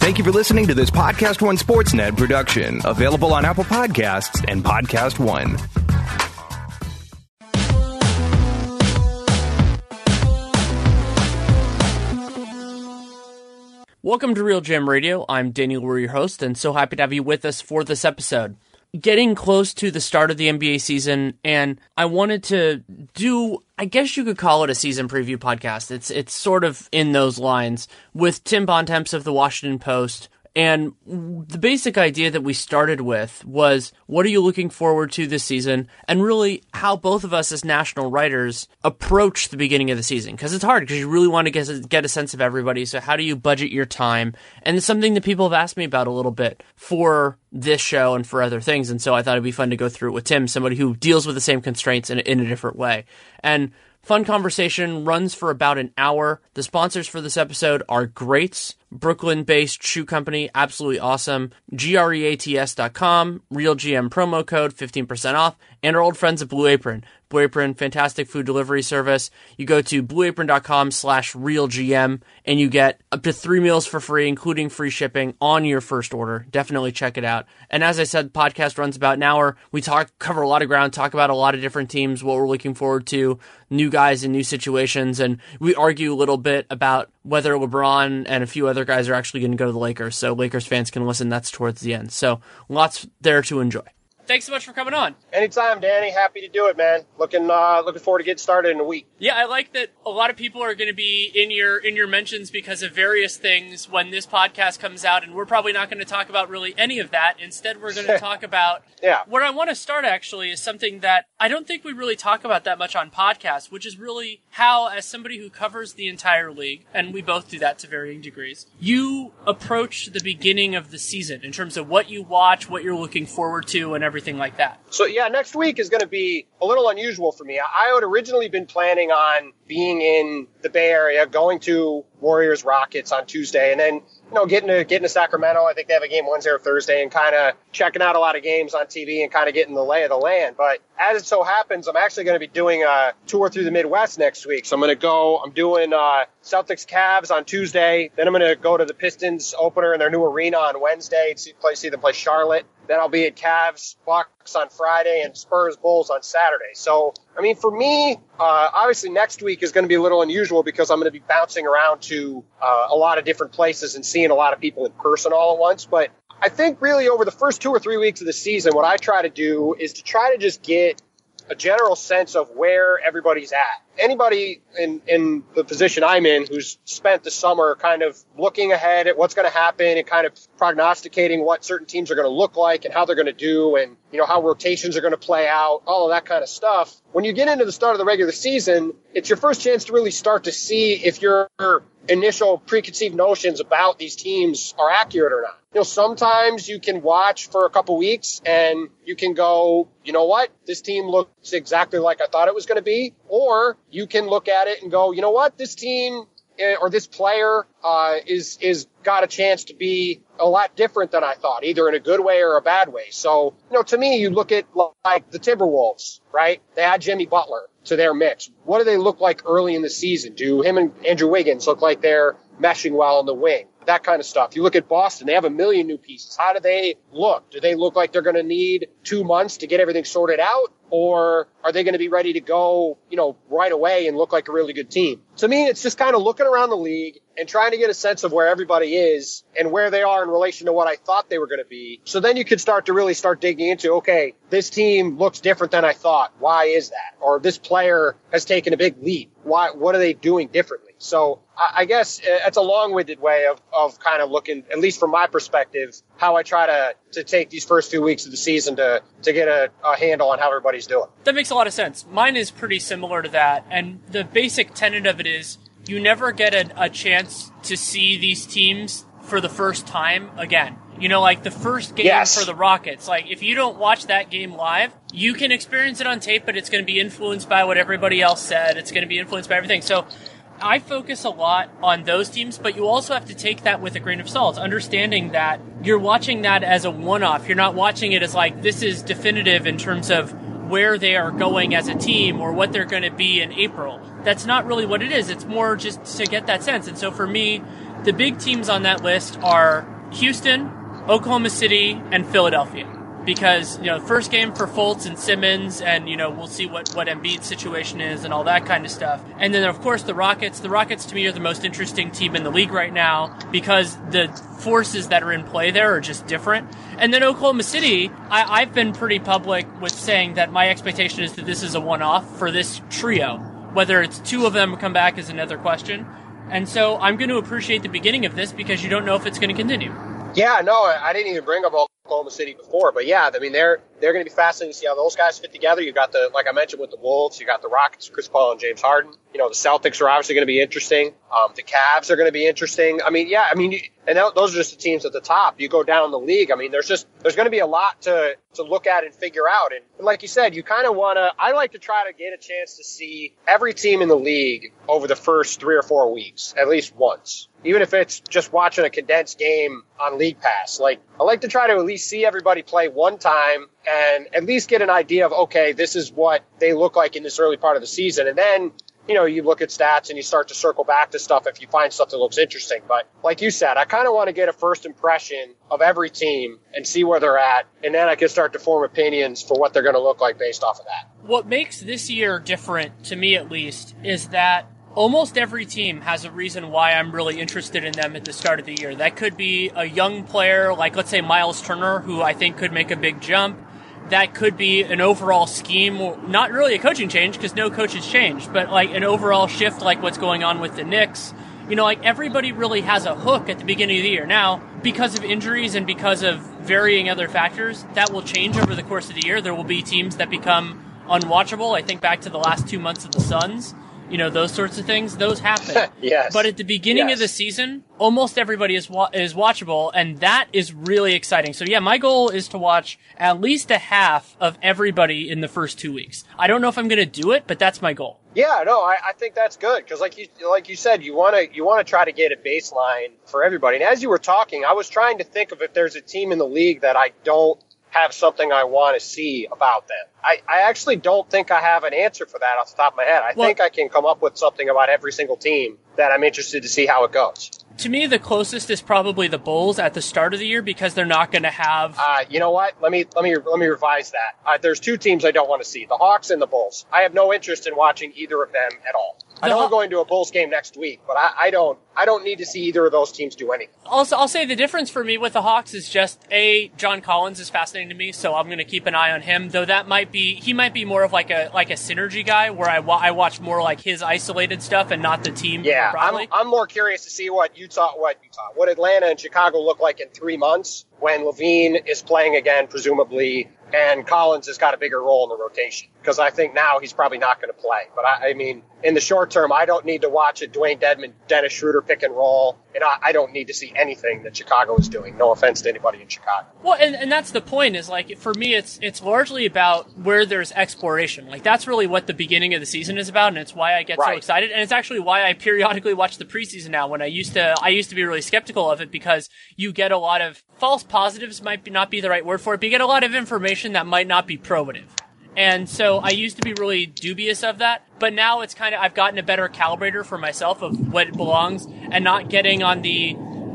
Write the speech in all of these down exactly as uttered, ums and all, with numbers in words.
Thank you for listening to this Podcast One Sportsnet production. Available on Apple Podcasts and Podcast One. Welcome to Real Jam Radio. I'm Danny Leroux, your host, and so happy to have you with us for this episode. Getting close to the start of the N B A season, and I wanted to do, I guess you could call it a season preview podcast. It's it's sort of in those lines with Tim Bontemps of the Washington Post. And the basic idea that we started with was, what are you looking forward to this season? And really how both of us as national writers approach the beginning of the season. Because it's hard, because you really want to get a, get a sense of everybody. So how do you budget your time? And it's something that people have asked me about a little bit for this show and for other things. And so I thought it'd be fun to go through it with Tim, somebody who deals with the same constraints in, in a different way. And fun conversation, runs for about an hour. The sponsors for this episode are Greats, Brooklyn-based shoe company, absolutely awesome, greats dot com, Real G M promo code, fifteen percent off, and our old friends at Blue Apron. Blue Apron, fantastic food delivery service. You go to blueapron.com slash realgm, and you get up to three meals for free, including free shipping on your first order. Definitely check it out. And as I said, the podcast runs about an hour. We talk, cover a lot of ground, talk about a lot of different teams, what we're looking forward to, new guys and new situations, and we argue a little bit about whether LeBron and a few other guys are actually going to go to the Lakers, so Lakers fans can listen. That's towards the end. So lots there to enjoy. Thanks so much for coming on. Anytime, Danny. Happy to do it, man. Looking uh, looking forward to getting started in a week. Yeah, I like that a lot of people are going to be in your in your mentions because of various things when this podcast comes out, and we're probably not going to talk about really any of that. Instead, we're going to talk about... yeah. What I want to start, actually, is something that I don't think we really talk about that much on podcasts, which is really how, as somebody who covers the entire league, and we both do that to varying degrees, you approach the beginning of the season in terms of what you watch, what you're looking forward to, and everything. Everything like that. So yeah, next week is going to be a little unusual for me. I had originally been planning on being in the Bay Area, going to Warriors Rockets on Tuesday, and then you know getting to getting to Sacramento. I think they have a game Wednesday or Thursday, and kind of checking out a lot of games on T V and kind of getting the lay of the land. But as it so happens, I'm actually going to be doing a tour through the Midwest next week. So I'm going to go. I'm doing uh, Celtics Cavs on Tuesday. Then I'm going to go to the Pistons opener in their new arena on Wednesday to see, play, see them play Charlotte. Then I'll be at Cavs, Bucks on Friday, and Spurs, Bulls on Saturday. So, I mean, for me, uh, obviously next week is going to be a little unusual because I'm going to be bouncing around to uh, a lot of different places and seeing a lot of people in person all at once. But I think really over the first two or three weeks of the season, what I try to do is to try to just get a general sense of where everybody's at. Anybody in, in the position I'm in who's spent the summer kind of looking ahead at what's going to happen and kind of prognosticating what certain teams are going to look like and how they're going to do and, you know, how rotations are going to play out, all of that kind of stuff. When you get into the start of the regular season, it's your first chance to really start to see if your initial preconceived notions about these teams are accurate or not. You know, sometimes you can watch for a couple weeks and you can go, you know what, this team looks exactly like I thought it was going to be. Or you can look at it and go, you know what, this team or this player uh, is is got a chance to be a lot different than I thought, either in a good way or a bad way. So, you know, to me, you look at like the Timberwolves, right? They had Jimmy Butler to their mix. What do they look like early in the season? Do him and Andrew Wiggins look like they're meshing well in the wing? That kind of stuff. You look at Boston, they have a million new pieces. How do they look? Do they look like they're going to need two months to get everything sorted out? Or are they going to be ready to go, you know, right away and look like a really good team? To me, it's just kind of looking around the league and trying to get a sense of where everybody is and where they are in relation to what I thought they were going to be. So then you could start to really start digging into, okay, this team looks different than I thought. Why is that? Or this player has taken a big leap. Why? What are they doing differently? So I guess that's a long-winded way of, of kind of looking, at least from my perspective, how I try to, to take these first few weeks of the season to, to get a, a handle on how everybody's doing. That makes a lot of sense. Mine is pretty similar to that. And the basic tenet of it is you never get a, a chance to see these teams for the first time again. You know, like the first game yes. for the Rockets. Like, if you don't watch that game live, you can experience it on tape, but it's going to be influenced by what everybody else said. It's going to be influenced by everything. So I focus a lot on those teams, but you also have to take that with a grain of salt, understanding that you're watching that as a one-off. You're not watching it as like, this is definitive in terms of where they are going as a team or what they're going to be in April. That's not really what it is. It's more just to get that sense. And so for me, the big teams on that list are Houston, Oklahoma City, and Philadelphia. Because, you know, first game for Fultz and Simmons, and, you know, we'll see what, what Embiid's situation is and all that kind of stuff. And then, of course, the Rockets. The Rockets, to me, are the most interesting team in the league right now because the forces that are in play there are just different. And then Oklahoma City, I, I've been pretty public with saying that my expectation is that this is a one-off for this trio. Whether it's two of them come back is another question. And so I'm going to appreciate the beginning of this because you don't know if it's going to continue. Yeah, no, I didn't even bring up Oklahoma City before, but yeah, I mean, they're they're going to be fascinating to see how those guys fit together. You got the, like I mentioned, with the Wolves, you got the Rockets, Chris Paul and James Harden. You know, the Celtics are obviously going to be interesting. Um, the Cavs are going to be interesting. I mean, yeah, I mean, and those are just the teams at the top. You go down the league. I mean, there's just there's going to be a lot to to look at and figure out. And, and like you said, you kind of want to. I like to try to get a chance to see every team in the league over the first three or four weeks, at least once. Even if it's just watching a condensed game on League Pass. Like, I like to try to at least see everybody play one time and at least get an idea of, okay, this is what they look like in this early part of the season. And then, you know, you look at stats and you start to circle back to stuff if you find stuff that looks interesting. But like you said, I kind of want to get a first impression of every team and see where they're at. And then I can start to form opinions for what they're going to look like based off of that. What makes this year different, to me at least, is that almost every team has a reason why I'm really interested in them at the start of the year. That could be a young player, like let's say Miles Turner, who I think could make a big jump. That could be an overall scheme, not really a coaching change because no coach has changed, but like an overall shift like what's going on with the Knicks. You know, like everybody really has a hook at the beginning of the year. Now, because of injuries and because of varying other factors, that will change over the course of the year. There will be teams that become unwatchable. I think back to the last two months of the Suns. You know, those sorts of things, those happen. Yes. But at the beginning yes. of the season, almost everybody is wa- is watchable, and that is really exciting. So, yeah, my goal is to watch at least a half of everybody in the first two weeks. I don't know if I'm going to do it, but that's my goal. Yeah, no, I, I think that's good because, like you like you said, you want to you want to try to get a baseline for everybody. And as you were talking, I was trying to think of if there's a team in the league that I don't have something I want to see about them. I, I actually don't think I have an answer for that off the top of my head. I well, think I can come up with something about every single team that I'm interested to see how it goes. To me, the closest is probably the Bulls at the start of the year because they're not going to have. Uh, you know what? Let me let me let me revise that. Uh, there's two teams I don't want to see: the Hawks and the Bulls. I have no interest in watching either of them at all. The I know Haw- I'm going to a Bulls game next week, but I, I don't I don't need to see either of those teams do anything. Also, I'll say the difference for me with the Hawks is just a John Collins is fascinating to me, so I'm going to keep an eye on him. Though that might be he might be more of like a like a synergy guy where I wa- I watch more like his isolated stuff and not the team. Yeah, I'm, I'm more curious to see what. You Utah, what Utah, what Atlanta and Chicago look like in three months when LaVine is playing again, presumably, and Collins has got a bigger role in the rotation because I think now he's probably not going to play. But I, I mean, in the short term, I don't need to watch a Dwayne Dedman, Dennis Schroeder pick and roll, and I, I don't need to see anything that Chicago is doing. No offense to anybody in Chicago. Well, and, and that's the point is like for me, it's it's largely about where there's exploration. Like that's really what the beginning of the season is about, and it's why I get right. so excited, and it's actually why I periodically watch the preseason now. When I used to, I used to be really skeptical of it because you get a lot of false positives, might not be the right word for it, but you get a lot of information that might not be probative. And so I used to be really dubious of that, but now it's kind of, I've gotten a better calibrator for myself of what belongs and not getting on the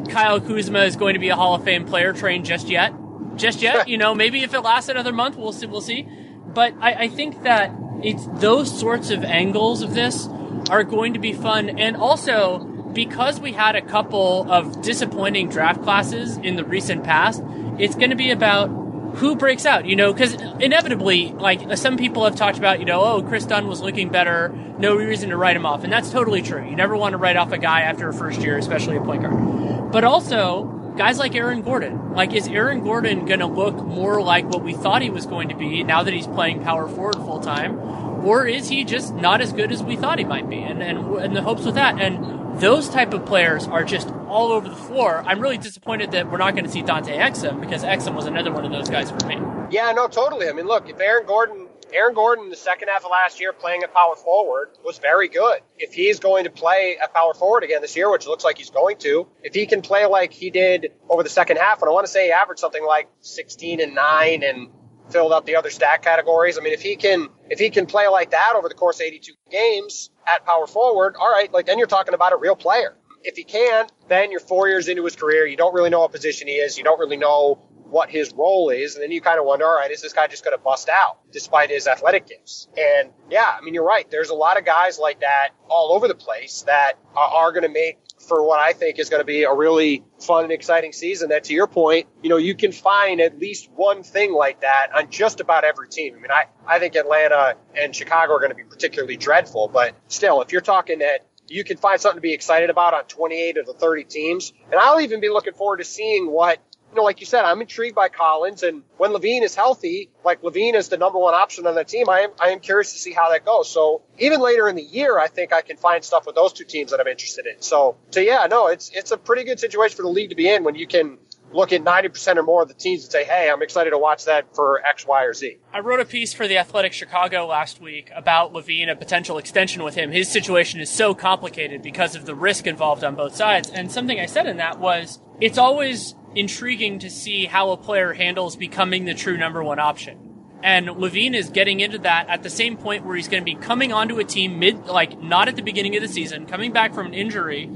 Kyle Kuzma is going to be a Hall of Fame player train just yet. Just yet, you know, maybe if it lasts another month, we'll see, we'll see. But I, I think that it's those sorts of angles of this are going to be fun. And also because we had a couple of disappointing draft classes in the recent past, it's going to be about who breaks out, you know, because inevitably, like, some people have talked about, you know, oh, Chris Dunn was looking better, no reason to write him off, and that's totally true. You never want to write off a guy after a first year, especially a point guard. But also, guys like Aaron Gordon. Like, is Aaron Gordon going to look more like what we thought he was going to be now that he's playing power forward full-time, or is he just not as good as we thought he might be? And, and, and the hopes with that, and those type of players are just all over the floor. I'm really disappointed that we're not going to see Dante Exum, because Exum was another one of those guys for me. Yeah, no, totally. I mean, look, if Aaron Gordon, Aaron Gordon, the second half of last year playing at power forward was very good. If he's going to play at power forward again this year, which looks like he's going to, if he can play like he did over the second half, and I want to say he averaged something like sixteen and nine and filled up the other stat categories. I mean, if he can, if he can play like that over the course of eighty-two games at power forward, all right, like then you're talking about a real player. If he can't, then you're four years into his career. You don't really know what position he is. You don't really know what his role is. And then you kind of wonder, all right, is this guy just going to bust out despite his athletic gifts? And yeah, I mean, you're right. There's a lot of guys like that all over the place that are going to make for what I think is going to be a really fun and exciting season that, to your point, you know, you can find at least one thing like that on just about every team. I mean, I, I think Atlanta and Chicago are going to be particularly dreadful, but still, if you're talking that you can find something to be excited about on twenty-eight of the thirty teams, and I'll even be looking forward to seeing what, you know, like you said, I'm intrigued by Collins, and when LaVine is healthy, like LaVine is the number one option on that team, I am I am curious to see how that goes. So even later in the year, I think I can find stuff with those two teams that I'm interested in. So, so yeah, no, it's it's a pretty good situation for the league to be in when you can look at ninety percent or more of the teams and say, hey, I'm excited to watch that for X, Y, or Z. I wrote a piece for The Athletic Chicago last week about LaVine, a potential extension with him. His situation is so complicated because of the risk involved on both sides. And something I said in that was, it's always intriguing to see how a player handles becoming the true number one option. And LaVine is getting into that at the same point where he's going to be coming onto a team mid, like not at the beginning of the season, coming back from an injury,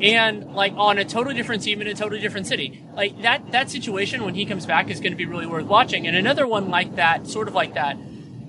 and like on a totally different team in a totally different city. Like that, that situation when he comes back is going to be really worth watching. And another one like that, sort of like that,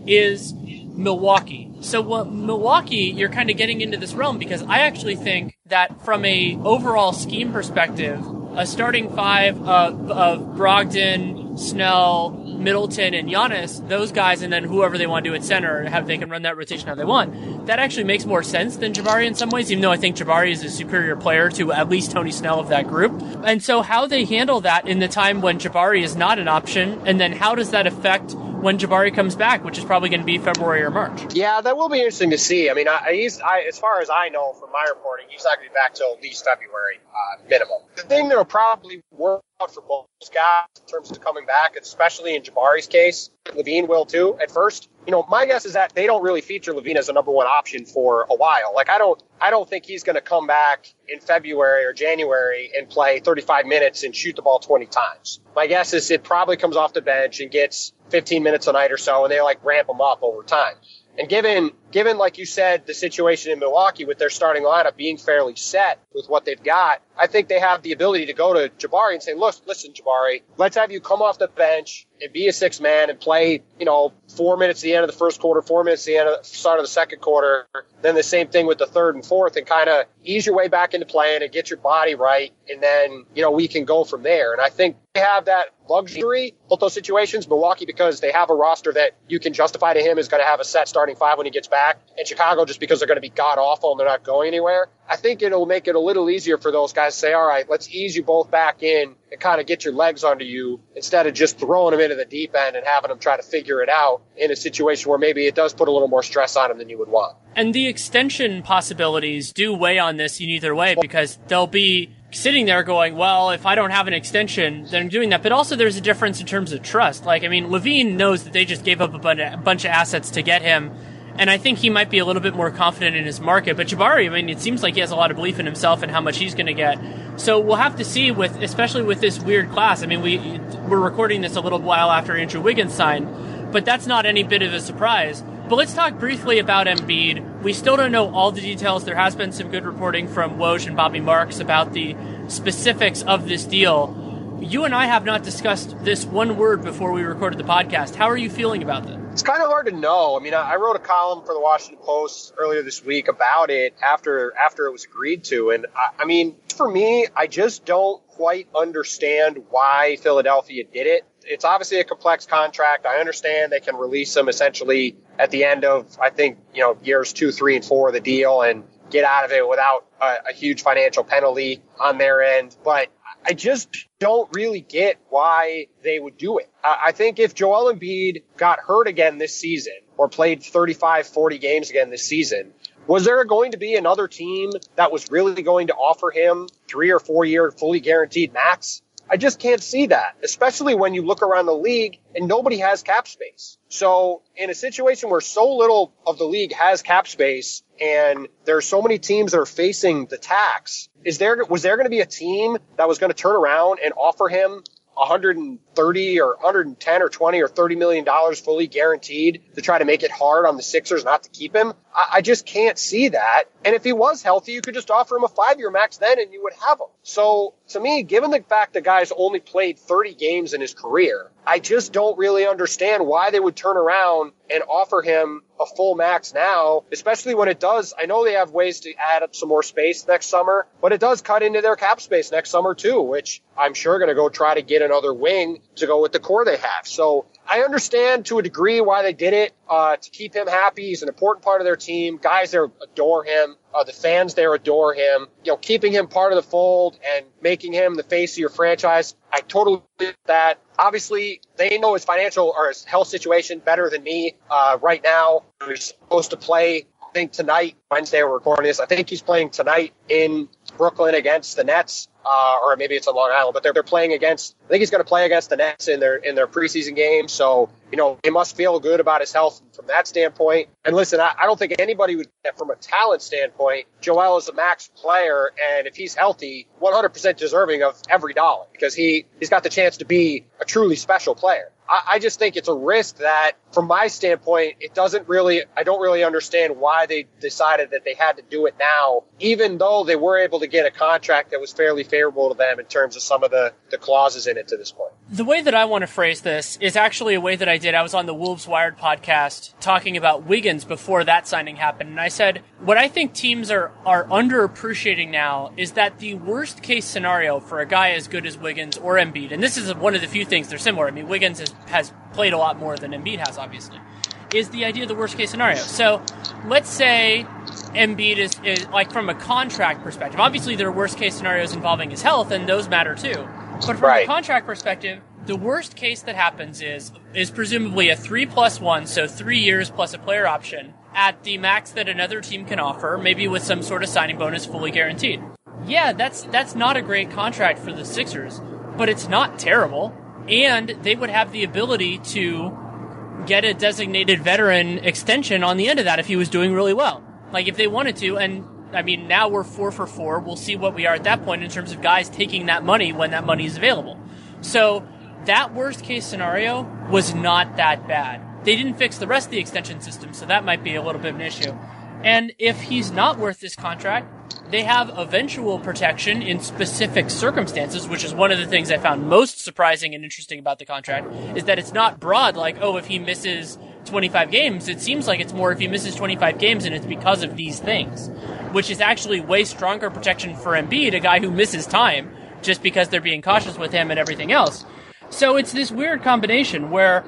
is Milwaukee. So what Milwaukee, you're kind of getting into this realm, because I actually think that from a overall scheme perspective, a starting five of, of Brogdon, Snell, Middleton, and Giannis, those guys, and then whoever they want to do at center, and have, they can run that rotation how they want. That actually makes more sense than Jabari in some ways, even though I think Jabari is a superior player to at least Tony Snell of that group. And so how they handle that in the time when Jabari is not an option, and then how does that affect when Jabari comes back, which is probably going to be February or March. Yeah, that will be interesting to see. I mean, I, he's, I, as far as I know from my reporting, he's not going to be back till at least February uh, minimum. The thing that will probably work out for both guys in terms of coming back, especially in Jabari's case, LaVine will too at first. You know, my guess is that they don't really feature LaVine as a number one option for a while. Like, I don't, I don't think he's going to come back in February or January and play thirty-five minutes and shoot the ball twenty times. My guess is it probably comes off the bench and gets fifteen minutes a night or so, and they like ramp him up over time. And given, given, like you said, the situation in Milwaukee with their starting lineup being fairly set with what they've got, I think they have the ability to go to Jabari and say, look, listen, Jabari, let's have you come off the bench and be a six man and play, you know, four minutes at the end of the first quarter, four minutes at the end of the start of the second quarter. Then the same thing with the third and fourth, and kind of ease your way back into playing and get your body right. And then, you know, we can go from there. And I think they have that luxury, both those situations, Milwaukee, because they have a roster that you can justify to him is going to have a set starting five when he gets back, and Chicago just because they're going to be god awful and they're not going anywhere. I think it'll make it a little easier for those guys to say, all right, let's ease you both back in and kind of get your legs under you instead of just throwing them into the deep end and having them try to figure it out in a situation where maybe it does put a little more stress on them than you would want. And the extension possibilities do weigh on this in either way, because they'll be sitting there going, well, if I don't have an extension, then I'm doing that. But also there's a difference in terms of trust. Like, I mean, LaVine knows that they just gave up a bunch of assets to get him. And I think he might be a little bit more confident in his market. But Jabari, I mean, it seems like he has a lot of belief in himself and how much he's going to get. So we'll have to see, with, especially with this weird class. I mean, we, we're recording this a little while after Andrew Wiggins signed, but that's not any bit of a surprise. But let's talk briefly about Embiid. We still don't know all the details. There has been some good reporting from Woj and Bobby Marks about the specifics of this deal. You and I have not discussed this one word before we recorded the podcast. How are you feeling about this? It's kind of hard to know. I mean, I wrote a column for the Washington Post earlier this week about it after after it was agreed to. And I, I mean, for me, I just don't quite understand why Philadelphia did it. It's obviously a complex contract. I understand they can release him essentially at the end of, I think, you know, years two, three, and four of the deal and get out of it without a, a huge financial penalty on their end. But I just don't really get why they would do it. I think if Joel Embiid got hurt again this season or played thirty-five, forty games again this season, Was there going to be another team that was really going to offer him three or four year fully guaranteed max? I just can't see that, especially when you look around the league and nobody has cap space. So in a situation where so little of the league has cap space and there are so many teams that are facing the tax, is there, was there going to be a team that was going to turn around and offer him one hundred thirty or one hundred ten or twenty or thirty million dollars fully guaranteed to try to make it hard on the Sixers not to keep him? I, I just can't see that. And if he was healthy, you could just offer him a five-year max then and you would have him. So to me, given the fact the guy's only played thirty games in his career, I just don't really understand why they would turn around and offer him a full max now, especially when it does. I know they have ways to add up some more space next summer, but it does cut into their cap space next summer too, which I'm sure going to go try to get another wing to go with the core they have. So I understand to a degree why they did it, uh, to keep him happy. He's an important part of their team. Guys there adore him. Uh, the fans there adore him. You know, keeping him part of the fold and making him the face of your franchise, I totally get that. Obviously, they know his financial or his health situation better than me uh, right now. He's supposed to play, I think, tonight. Wednesday we're recording this. I think he's playing tonight in Brooklyn against the Nets. Uh, or maybe it's on Long Island, but they're, they're playing against, I think he's going to play against the Nets in their, in their preseason game. So, you know, they must feel good about his health from that standpoint. And listen, I, I don't think anybody would, from a talent standpoint, Joel is a max player. And if he's healthy, one hundred percent deserving of every dollar because he, he's got the chance to be a truly special player. I, I just think it's a risk that from my standpoint, it doesn't really, I don't really understand why they decided that they had to do it now, even though they were able to get a contract that was fairly fair. favorable to them in terms of some of the, the clauses in it to this point. The way that I want to phrase this is actually a way that I did. I was on the Wolves Wired podcast talking about Wiggins before that signing happened. And I said, what I think teams are, are underappreciating now is that the worst case scenario for a guy as good as Wiggins or Embiid, and this is one of the few things they're similar. I mean, Wiggins has, has played a lot more than Embiid has, obviously, is the idea of the worst case scenario. So let's say Embiid is, is, like, from a contract perspective, obviously there are worst case scenarios involving his health, and those matter too. But from right. a contract perspective, the worst case that happens is is presumably a three plus one, so three years plus a player option at the max that another team can offer, maybe with some sort of signing bonus fully guaranteed. Yeah, that's that's not a great contract for the Sixers, but it's not terrible, and they would have the ability to get a designated veteran extension on the end of that if he was doing really well. Like, if they wanted to, and, I mean, now we're four for four. We'll see what we are at that point in terms of guys taking that money when that money is available. So that worst-case scenario was not that bad. They didn't fix the rest of the extension system, so that might be a little bit of an issue. And if he's not worth this contract, they have eventual protection in specific circumstances, which is one of the things I found most surprising and interesting about the contract, is that it's not broad, like, oh, if he misses twenty-five games, it seems like it's more if he misses twenty-five games and it's because of these things, which is actually way stronger protection for Embiid, a guy who misses time just because they're being cautious with him and everything else. So it's this weird combination where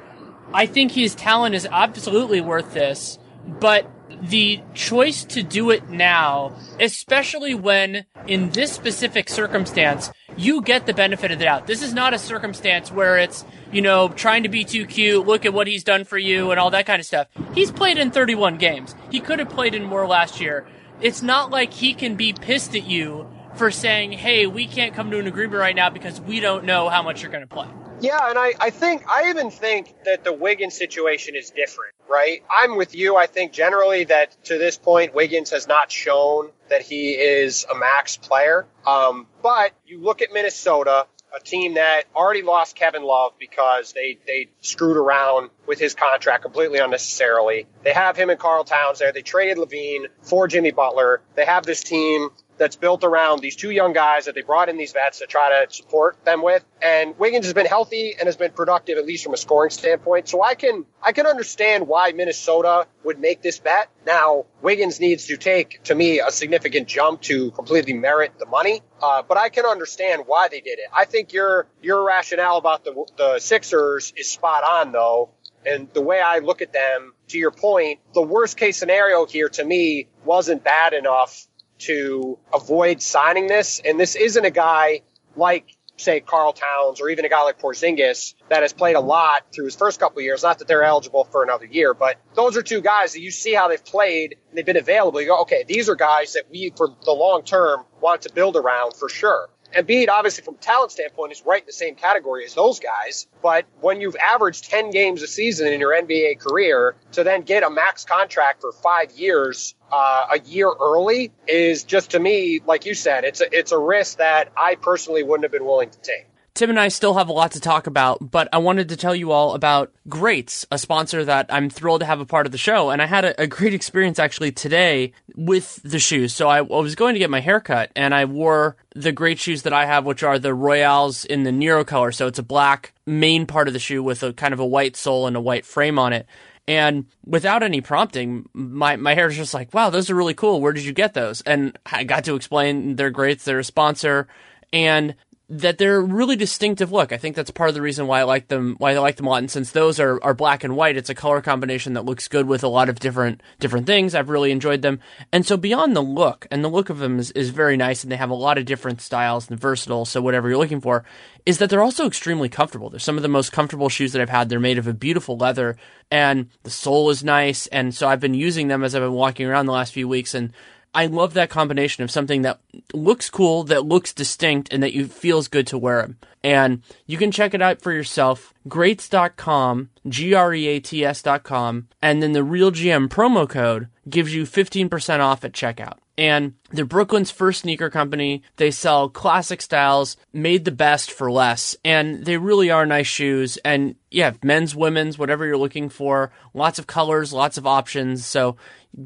I think his talent is absolutely worth this, but the choice to do it now, especially when in this specific circumstance, you get the benefit of the doubt. This is not a circumstance where it's, you know, trying to be too cute, look at what he's done for you and all that kind of stuff. He's played in thirty-one games. He could have played in more last year. It's not like he can be pissed at you for saying, hey, we can't come to an agreement right now because we don't know how much you're going to play. Yeah, and I, I think, I even think that the Wiggins situation is different, right? I'm with you. I think generally that to this point, Wiggins has not shown that he is a max player. Um, but you look at Minnesota, a team that already lost Kevin Love because they, they screwed around with his contract completely unnecessarily. They have him and Karl Towns there. They traded LaVine for Jimmy Butler. They have this team that's built around these two young guys that they brought in, these vets to try to support them with. And Wiggins has been healthy and has been productive, at least from a scoring standpoint. So I can, I can understand why Minnesota would make this bet. Now, Wiggins needs to take, to me, a significant jump to completely merit the money. Uh, but I can understand why they did it. I think your, your rationale about the, the Sixers is spot on though. And the way I look at them, to your point, the worst case scenario here to me wasn't bad enough to avoid signing this. And this isn't a guy like say, Karl Towns or even a guy like Porzingis that has played a lot through his first couple of years. Not that they're eligible for another year, but those are two guys that you see how they've played and they've been available. You go, okay, these are guys that we, for the long term, want to build around for sure. Embiid, obviously, from a talent standpoint, is right in the same category as those guys. But when you've averaged ten games a season in your N B A career, to then get a max contract for five years uh, a year early is just, to me, like you said, it's a, it's a risk that I personally wouldn't have been willing to take. Tim and I still have a lot to talk about, but I wanted to tell you all about Greats, a sponsor that I'm thrilled to have a part of the show. And I had a, a great experience actually today with the shoes. So I, I was going to get my hair cut and I wore the great shoes that I have, which are the Royales in the Nero color. So it's a black main part of the shoe with a kind of a white sole and a white frame on it. And without any prompting, my, my hair is just like, wow, those are really cool. Where did you get those? And I got to explain they're Greats, they're a sponsor, and that they're a really distinctive look. I think that's part of the reason why I like them, why I like them a lot. And since those are, are black and white, it's a color combination that looks good with a lot of different, different things. I've really enjoyed them. And so beyond the look, and the look of them is, is very nice, and they have a lot of different styles and versatile. So whatever you're looking for, is that they're also extremely comfortable. They're some of the most comfortable shoes that I've had. They're made of a beautiful leather and the sole is nice. And so I've been using them as I've been walking around the last few weeks, and I love that combination of something that looks cool, that looks distinct, and that you feels good to wear them. And you can check it out for yourself, greats dot com, G R E A T S dot com, and then the Real G M promo code gives you fifteen percent off at checkout. And they're Brooklyn's first sneaker company. They sell classic styles, made the best for less, and they really are nice shoes. And yeah, men's, women's, whatever you're looking for, lots of colors, lots of options. So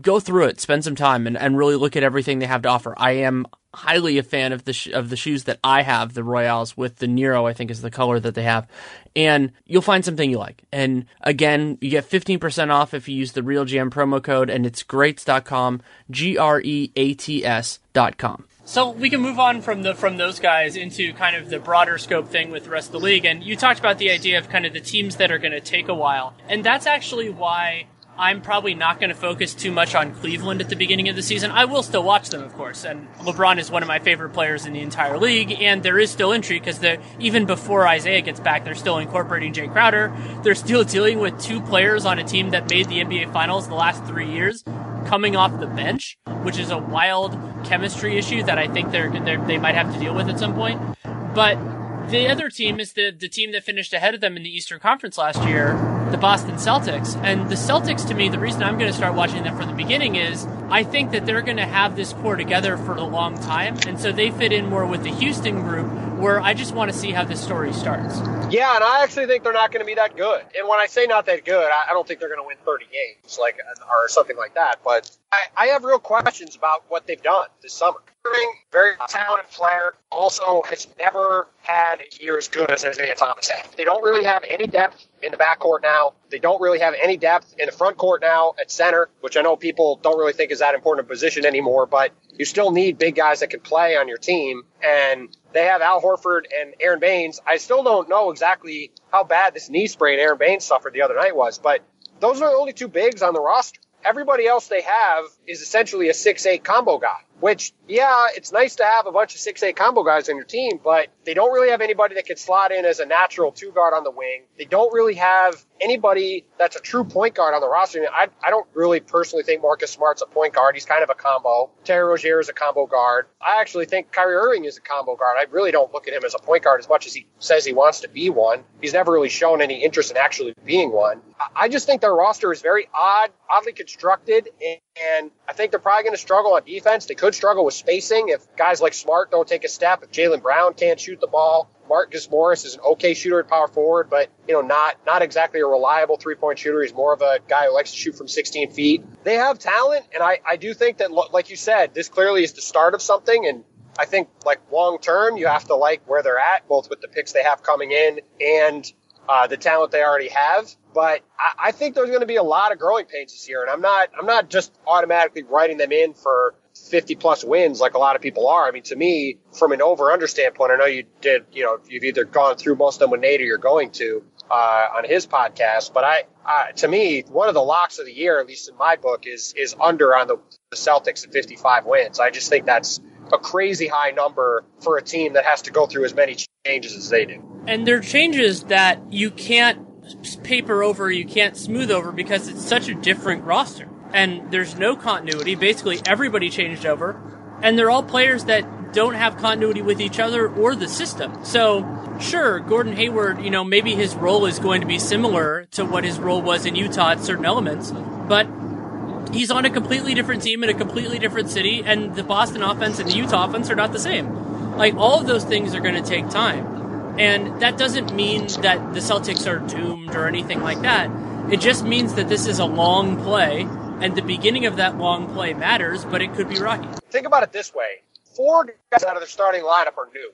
go through it, spend some time, and, and really look at everything they have to offer. I am highly a fan of the sh- of the shoes that I have, the Royales with the Nero, I think is the color that they have. And you'll find something you like. And again, you get fifteen percent off if you use the Real G M promo code, and it's greats dot com, G R E A T S dot com. So we can move on from the from those guys into kind of the broader scope thing with the rest of the league. And you talked about the idea of kind of the teams that are going to take a while. And that's actually why I'm probably not going to focus too much on Cleveland at the beginning of the season. I will still watch them, of course, and LeBron is one of my favorite players in the entire league, and there is still intrigue because even before Isaiah gets back, they're still incorporating Jay Crowder. They're still dealing with two players on a team that made the N B A Finals the last three years coming off the bench, which is a wild chemistry issue that I think they're, they're, they might have to deal with at some point. But the other team is the, the team that finished ahead of them in the Eastern Conference last year, the Boston Celtics. And the Celtics, to me, the reason I'm going to start watching them from the beginning is I think that they're going to have this core together for a long time. And so they fit in more with the Houston group, where I just want to see how this story starts. Yeah, and I actually think they're not going to be that good. And when I say not that good, I don't think they're going to win thirty games like or something like that. But I, I have real questions about what they've done this summer. Very talented player, also has never had a year as good as Isaiah Thomas had. They don't really have any depth in the backcourt now. They don't really have any depth in the front court now at center, which I know people don't really think is that important a position anymore, but you still need big guys that can play on your team. And they have Al Horford and Aaron Baines. I still don't know exactly how bad this knee sprain Aaron Baines suffered the other night was, but those are the only two bigs on the roster. Everybody else they have is essentially a six eight combo guy, which, yeah, it's nice to have a bunch of six eight combo guys on your team, but they don't really have anybody that can slot in as a natural two-guard on the wing. They don't really have anybody that's a true point guard on the roster. I mean, I, I don't really personally think Marcus Smart's a point guard. He's kind of a combo. Terry Rozier is a combo guard. I actually think Kyrie Irving is a combo guard. I really don't look at him as a point guard as much as he says he wants to be one. He's never really shown any interest in actually being one. I just think their roster is very odd, oddly constructed, and I think they're probably going to struggle on defense. They could struggle with spacing if guys like Smart don't take a step, if Jaylen Brown can't shoot the ball. Marcus Morris is an okay shooter at power forward, but, you know, not not exactly a reliable three-point shooter. He's more of a guy who likes to shoot from sixteen feet. They have talent, and I, I do think that, like you said, this clearly is the start of something, and I think, like, long-term, you have to like where they're at, both with the picks they have coming in and uh, the talent they already have. But I, I think there's going to be a lot of growing pains this year, and I'm not I'm not just automatically writing them in for fifty plus wins like a lot of people are. I mean, to me, from an over under standpoint, I know you did, you know, you've either gone through most of them with Nate or you're going to uh, on his podcast. But I, uh, to me, one of the locks of the year, at least in my book, is, is under on the, the Celtics at fifty-five wins. I just think that's a crazy high number for a team that has to go through as many changes as they do. And they're changes that you can't paper over, you can't smooth over, because it's such a different roster. And there's no continuity. Basically, everybody changed over. And they're all players that don't have continuity with each other or the system. So, sure, Gordon Hayward, you know, maybe his role is going to be similar to what his role was in Utah at certain elements. But he's on a completely different team in a completely different city, and the Boston offense and the Utah offense are not the same. Like, all of those things are going to take time. And that doesn't mean that the Celtics are doomed or anything like that. It just means that this is a long play, and the beginning of that long play matters, but it could be rocky. Think about it this way. Four guys out of their starting lineup are new.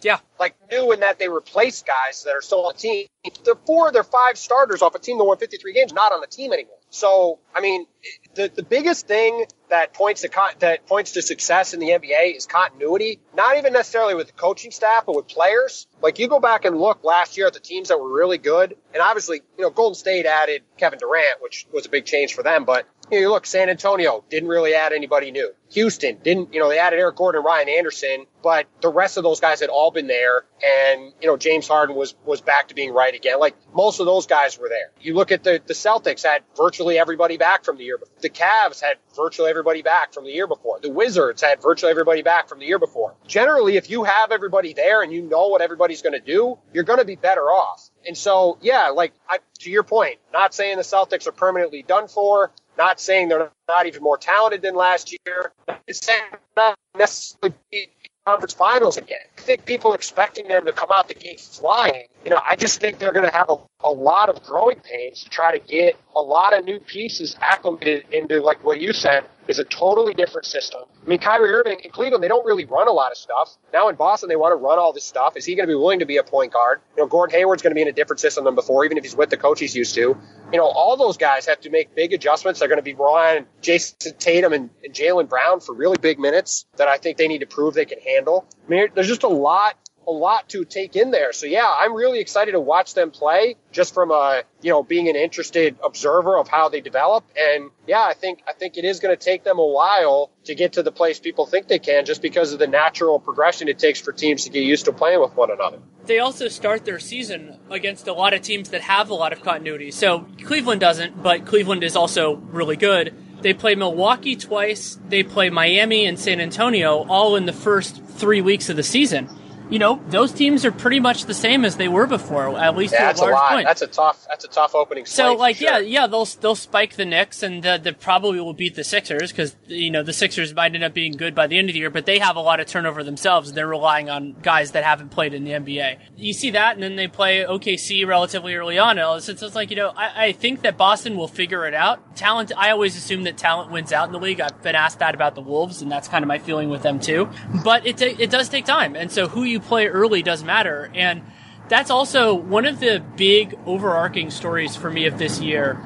Yeah. Like, new in that they replace guys that are still on the team. The four of their five starters off a team that won fifty-three games not on the team anymore. So, I mean, the the biggest thing that points to con- that points to success in the N B A is continuity. Not even necessarily with the coaching staff, but with players. Like, you go back and look last year at the teams that were really good, and obviously, you know, Golden State added Kevin Durant, which was a big change for them, but you know, you look, San Antonio didn't really add anybody new. Houston didn't, you know, they added Eric Gordon and Ryan Anderson, but the rest of those guys had all been there. And, you know, James Harden was, was back to being right again. Like, most of those guys were there. You look at the, the Celtics had virtually everybody back from the year before. The Cavs had virtually everybody back from the year before. The Wizards had virtually everybody back from the year before. Generally, if you have everybody there and you know what everybody's going to do, you're going to be better off. And so, yeah, like, I, to your point, not saying the Celtics are permanently done for, not saying they're not even more talented than last year, not saying they're not necessarily beat conference finals again. I think people expecting them to come out the gate flying, you know, I just think they're going to have a, a lot of growing pains to try to get a lot of new pieces acclimated into, like what you said, is a totally different system. I mean, Kyrie Irving in Cleveland, they don't really run a lot of stuff. Now in Boston, they want to run all this stuff. Is he going to be willing to be a point guard? You know, Gordon Hayward's going to be in a different system than before, even if he's with the coach he's used to. You know, all those guys have to make big adjustments. They're going to be relying on Jason Tatum and, and Jaylen Brown for really big minutes that I think they need to prove they can handle. I mean, there's just a lot a lot to take in there. So yeah, I'm really excited to watch them play just from a, you know, being an interested observer of how they develop. And yeah, I think, I think it is going to take them a while to get to the place people think they can, just because of the natural progression it takes for teams to get used to playing with one another. They also start their season against a lot of teams that have a lot of continuity. So Cleveland doesn't, but Cleveland is also really good. They play Milwaukee twice. They play Miami and San Antonio all in the first three weeks of the season. You know, those teams are pretty much the same as they were before, at least yeah, to a large a lot. point. That's a tough, that's a tough opening slate. So, like, sure. yeah, yeah, they'll they'll spike the Knicks, and the, they probably will beat the Sixers, because you know the Sixers might end up being good by the end of the year, but they have a lot of turnover themselves, and they're relying on guys that haven't played in the N B A. You see that, and then they play O K C relatively early on. It's, it's like, you know, I, I think that Boston will figure it out. Talent, I always assume that talent wins out in the league. I've been asked that about the Wolves, and that's kind of my feeling with them too. But it it does take time, and so who you play early does matter. And that's also one of the big overarching stories for me of this year,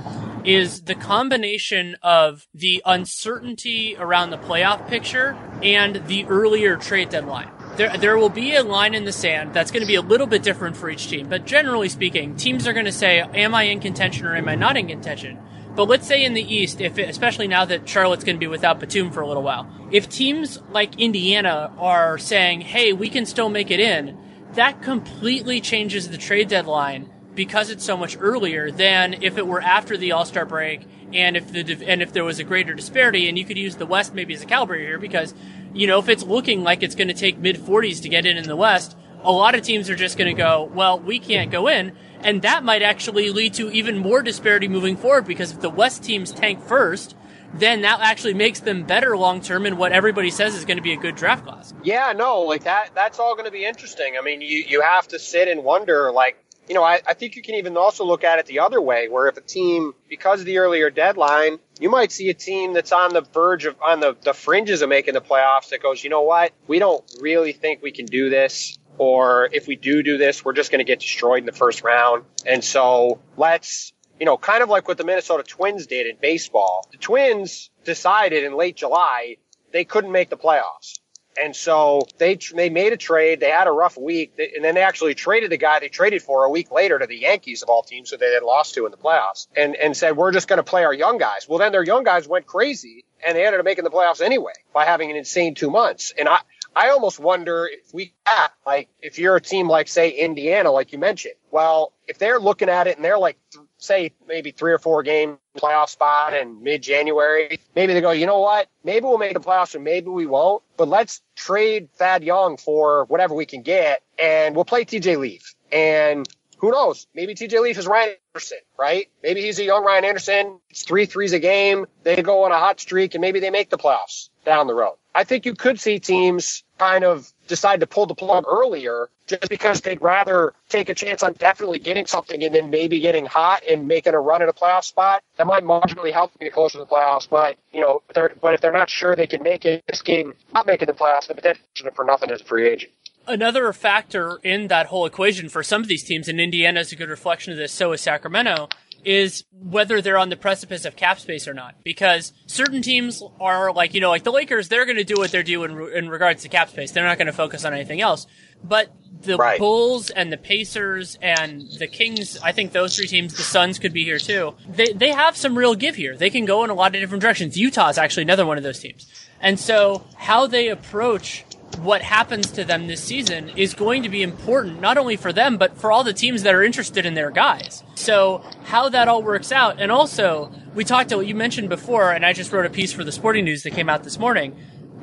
is the combination of the uncertainty around the playoff picture and the earlier trade deadline. There, there will be a line in the sand that's going to be a little bit different for each team, but generally speaking, teams are going to say, am I in contention or am I not in contention? But let's say in the East, if it, especially now that Charlotte's going to be without Batum for a little while, if teams like Indiana are saying, hey, we can still make it in, that completely changes the trade deadline, because it's so much earlier than if it were after the All-Star break, and if the and if there was a greater disparity. And you could use the West maybe as a caliber here, because, you know, if it's looking like it's going to take mid forties to get in in the West, a lot of teams are just going to go, well, we can't go in. And that might actually lead to even more disparity moving forward, because if the West teams tank first, then that actually makes them better long-term in what everybody says is going to be a good draft class. Yeah, no, like that, that's all going to be interesting. I mean, you, you have to sit and wonder, like, you know, I, I think you can even also look at it the other way, where if a team, because of the earlier deadline, you might see a team that's on the verge of, on the, the fringes of making the playoffs that goes, you know what, we don't really think we can do this. Or if we do do this, we're just going to get destroyed in the first round. And so let's, you know, kind of like what the Minnesota Twins did in baseball. The Twins decided in late July they couldn't make the playoffs. And so they they made a trade. They had a rough week. And then they actually traded the guy they traded for a week later to the Yankees, of all teams, who they had lost to in the playoffs, and, and said, we're just going to play our young guys. Well, then their young guys went crazy, and they ended up making the playoffs anyway by having an insane two months. And I... I almost wonder if we have, like, if you're a team like, say, Indiana, like you mentioned, well, if they're looking at it and they're like, th- say, maybe three or four game playoff spot in mid-January, maybe they go, you know what, maybe we'll make the playoffs and maybe we won't, but let's trade Thad Young for whatever we can get, and we'll play T J Leaf. And who knows? Maybe T J Leaf is Ryan Anderson, right? Maybe he's a young Ryan Anderson. It's three threes a game. They go on a hot streak, and maybe they make the playoffs down the road. I think you could see teams kind of decide to pull the plug earlier just because they'd rather take a chance on definitely getting something and then maybe getting hot and making a run at a playoff spot. That might marginally help them get closer to the playoffs, but, you know, if but if they're not sure they can make it, this game not making the playoffs, then potentially for nothing as a free agent. Another factor in that whole equation for some of these teams, and Indiana is a good reflection of this, so is Sacramento, is whether they're on the precipice of cap space or not. Because certain teams are like, you know, like the Lakers, they're going to do what they're doing in, in regards to cap space. They're not going to focus on anything else. But the right. Bulls and the Pacers and the Kings, I think those three teams, the Suns could be here too. They they have some real give here. They can go in a lot of different directions. Utah is actually another one of those teams. And so how they approach what happens to them this season is going to be important, not only for them, but for all the teams that are interested in their guys. So how that all works out. And also, we talked to what you mentioned before, and I just wrote a piece for the Sporting News that came out this morning,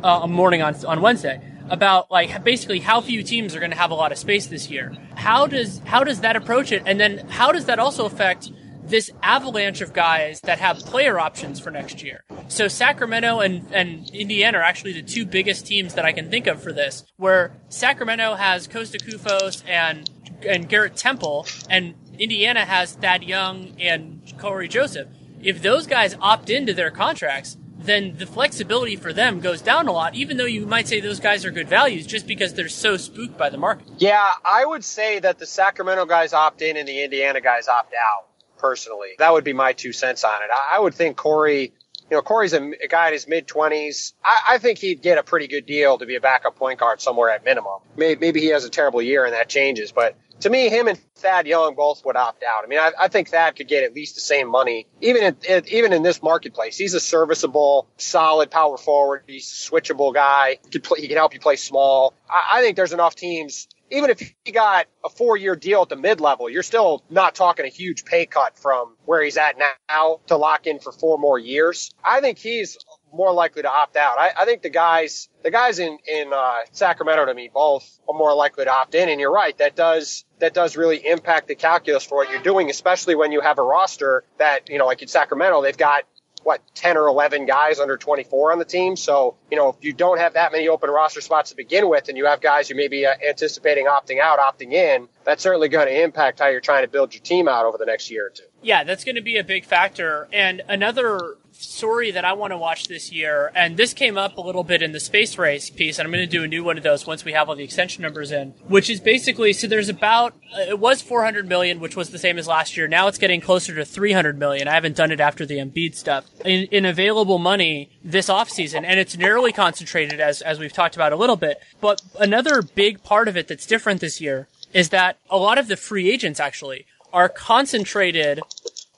uh, morning on, on Wednesday, about like basically how few teams are going to have a lot of space this year. How does, how does that approach it? And then how does that also affect this avalanche of guys that have player options for next year? So Sacramento and, and Indiana are actually the two biggest teams that I can think of for this, where Sacramento has Costa Kufos and and Garrett Temple, and Indiana has Thad Young and Corey Joseph. If those guys opt into their contracts, then the flexibility for them goes down a lot, even though you might say those guys are good values just because they're so spooked by the market. Yeah, I would say that the Sacramento guys opt in and the Indiana guys opt out. Personally, that would be my two cents on it. I would think Corey, you know, Corey's a, a guy in his mid-twenties. I, I think he'd get a pretty good deal to be a backup point guard somewhere at minimum. Maybe, maybe he has a terrible year and that changes. But to me, him and Thad Young both would opt out. I mean, I, I think Thad could get at least the same money, even in, in, even in this marketplace. He's a serviceable, solid power forward. He's a switchable guy. He, could play, he can help you play small. I, I think there's enough teams. Even if he got a four-year deal at the mid-level, you're still not talking a huge pay cut from where he's at now to lock in for four more years. I think he's more likely to opt out. I, I think the guys the guys in, in uh, Sacramento, to me, both are more likely to opt in. And you're right, that does that does really impact the calculus for what you're doing, especially when you have a roster that, you know, like in Sacramento, they've got what, ten or eleven guys under twenty-four on the team. So, you know, if you don't have that many open roster spots to begin with and you have guys who may be uh, anticipating opting out, opting in, that's certainly going to impact how you're trying to build your team out over the next year or two. Yeah, that's going to be a big factor. And another story that I want to watch this year, and this came up a little bit in the space race piece, and I'm going to do a new one of those once we have all the extension numbers in, which is basically, so there's about, it was four hundred million, which was the same as last year. Now it's getting closer to three hundred million. I haven't done it after the Embiid stuff in, in available money this offseason, and it's narrowly concentrated as, as we've talked about a little bit. But another big part of it that's different this year is that a lot of the free agents actually are concentrated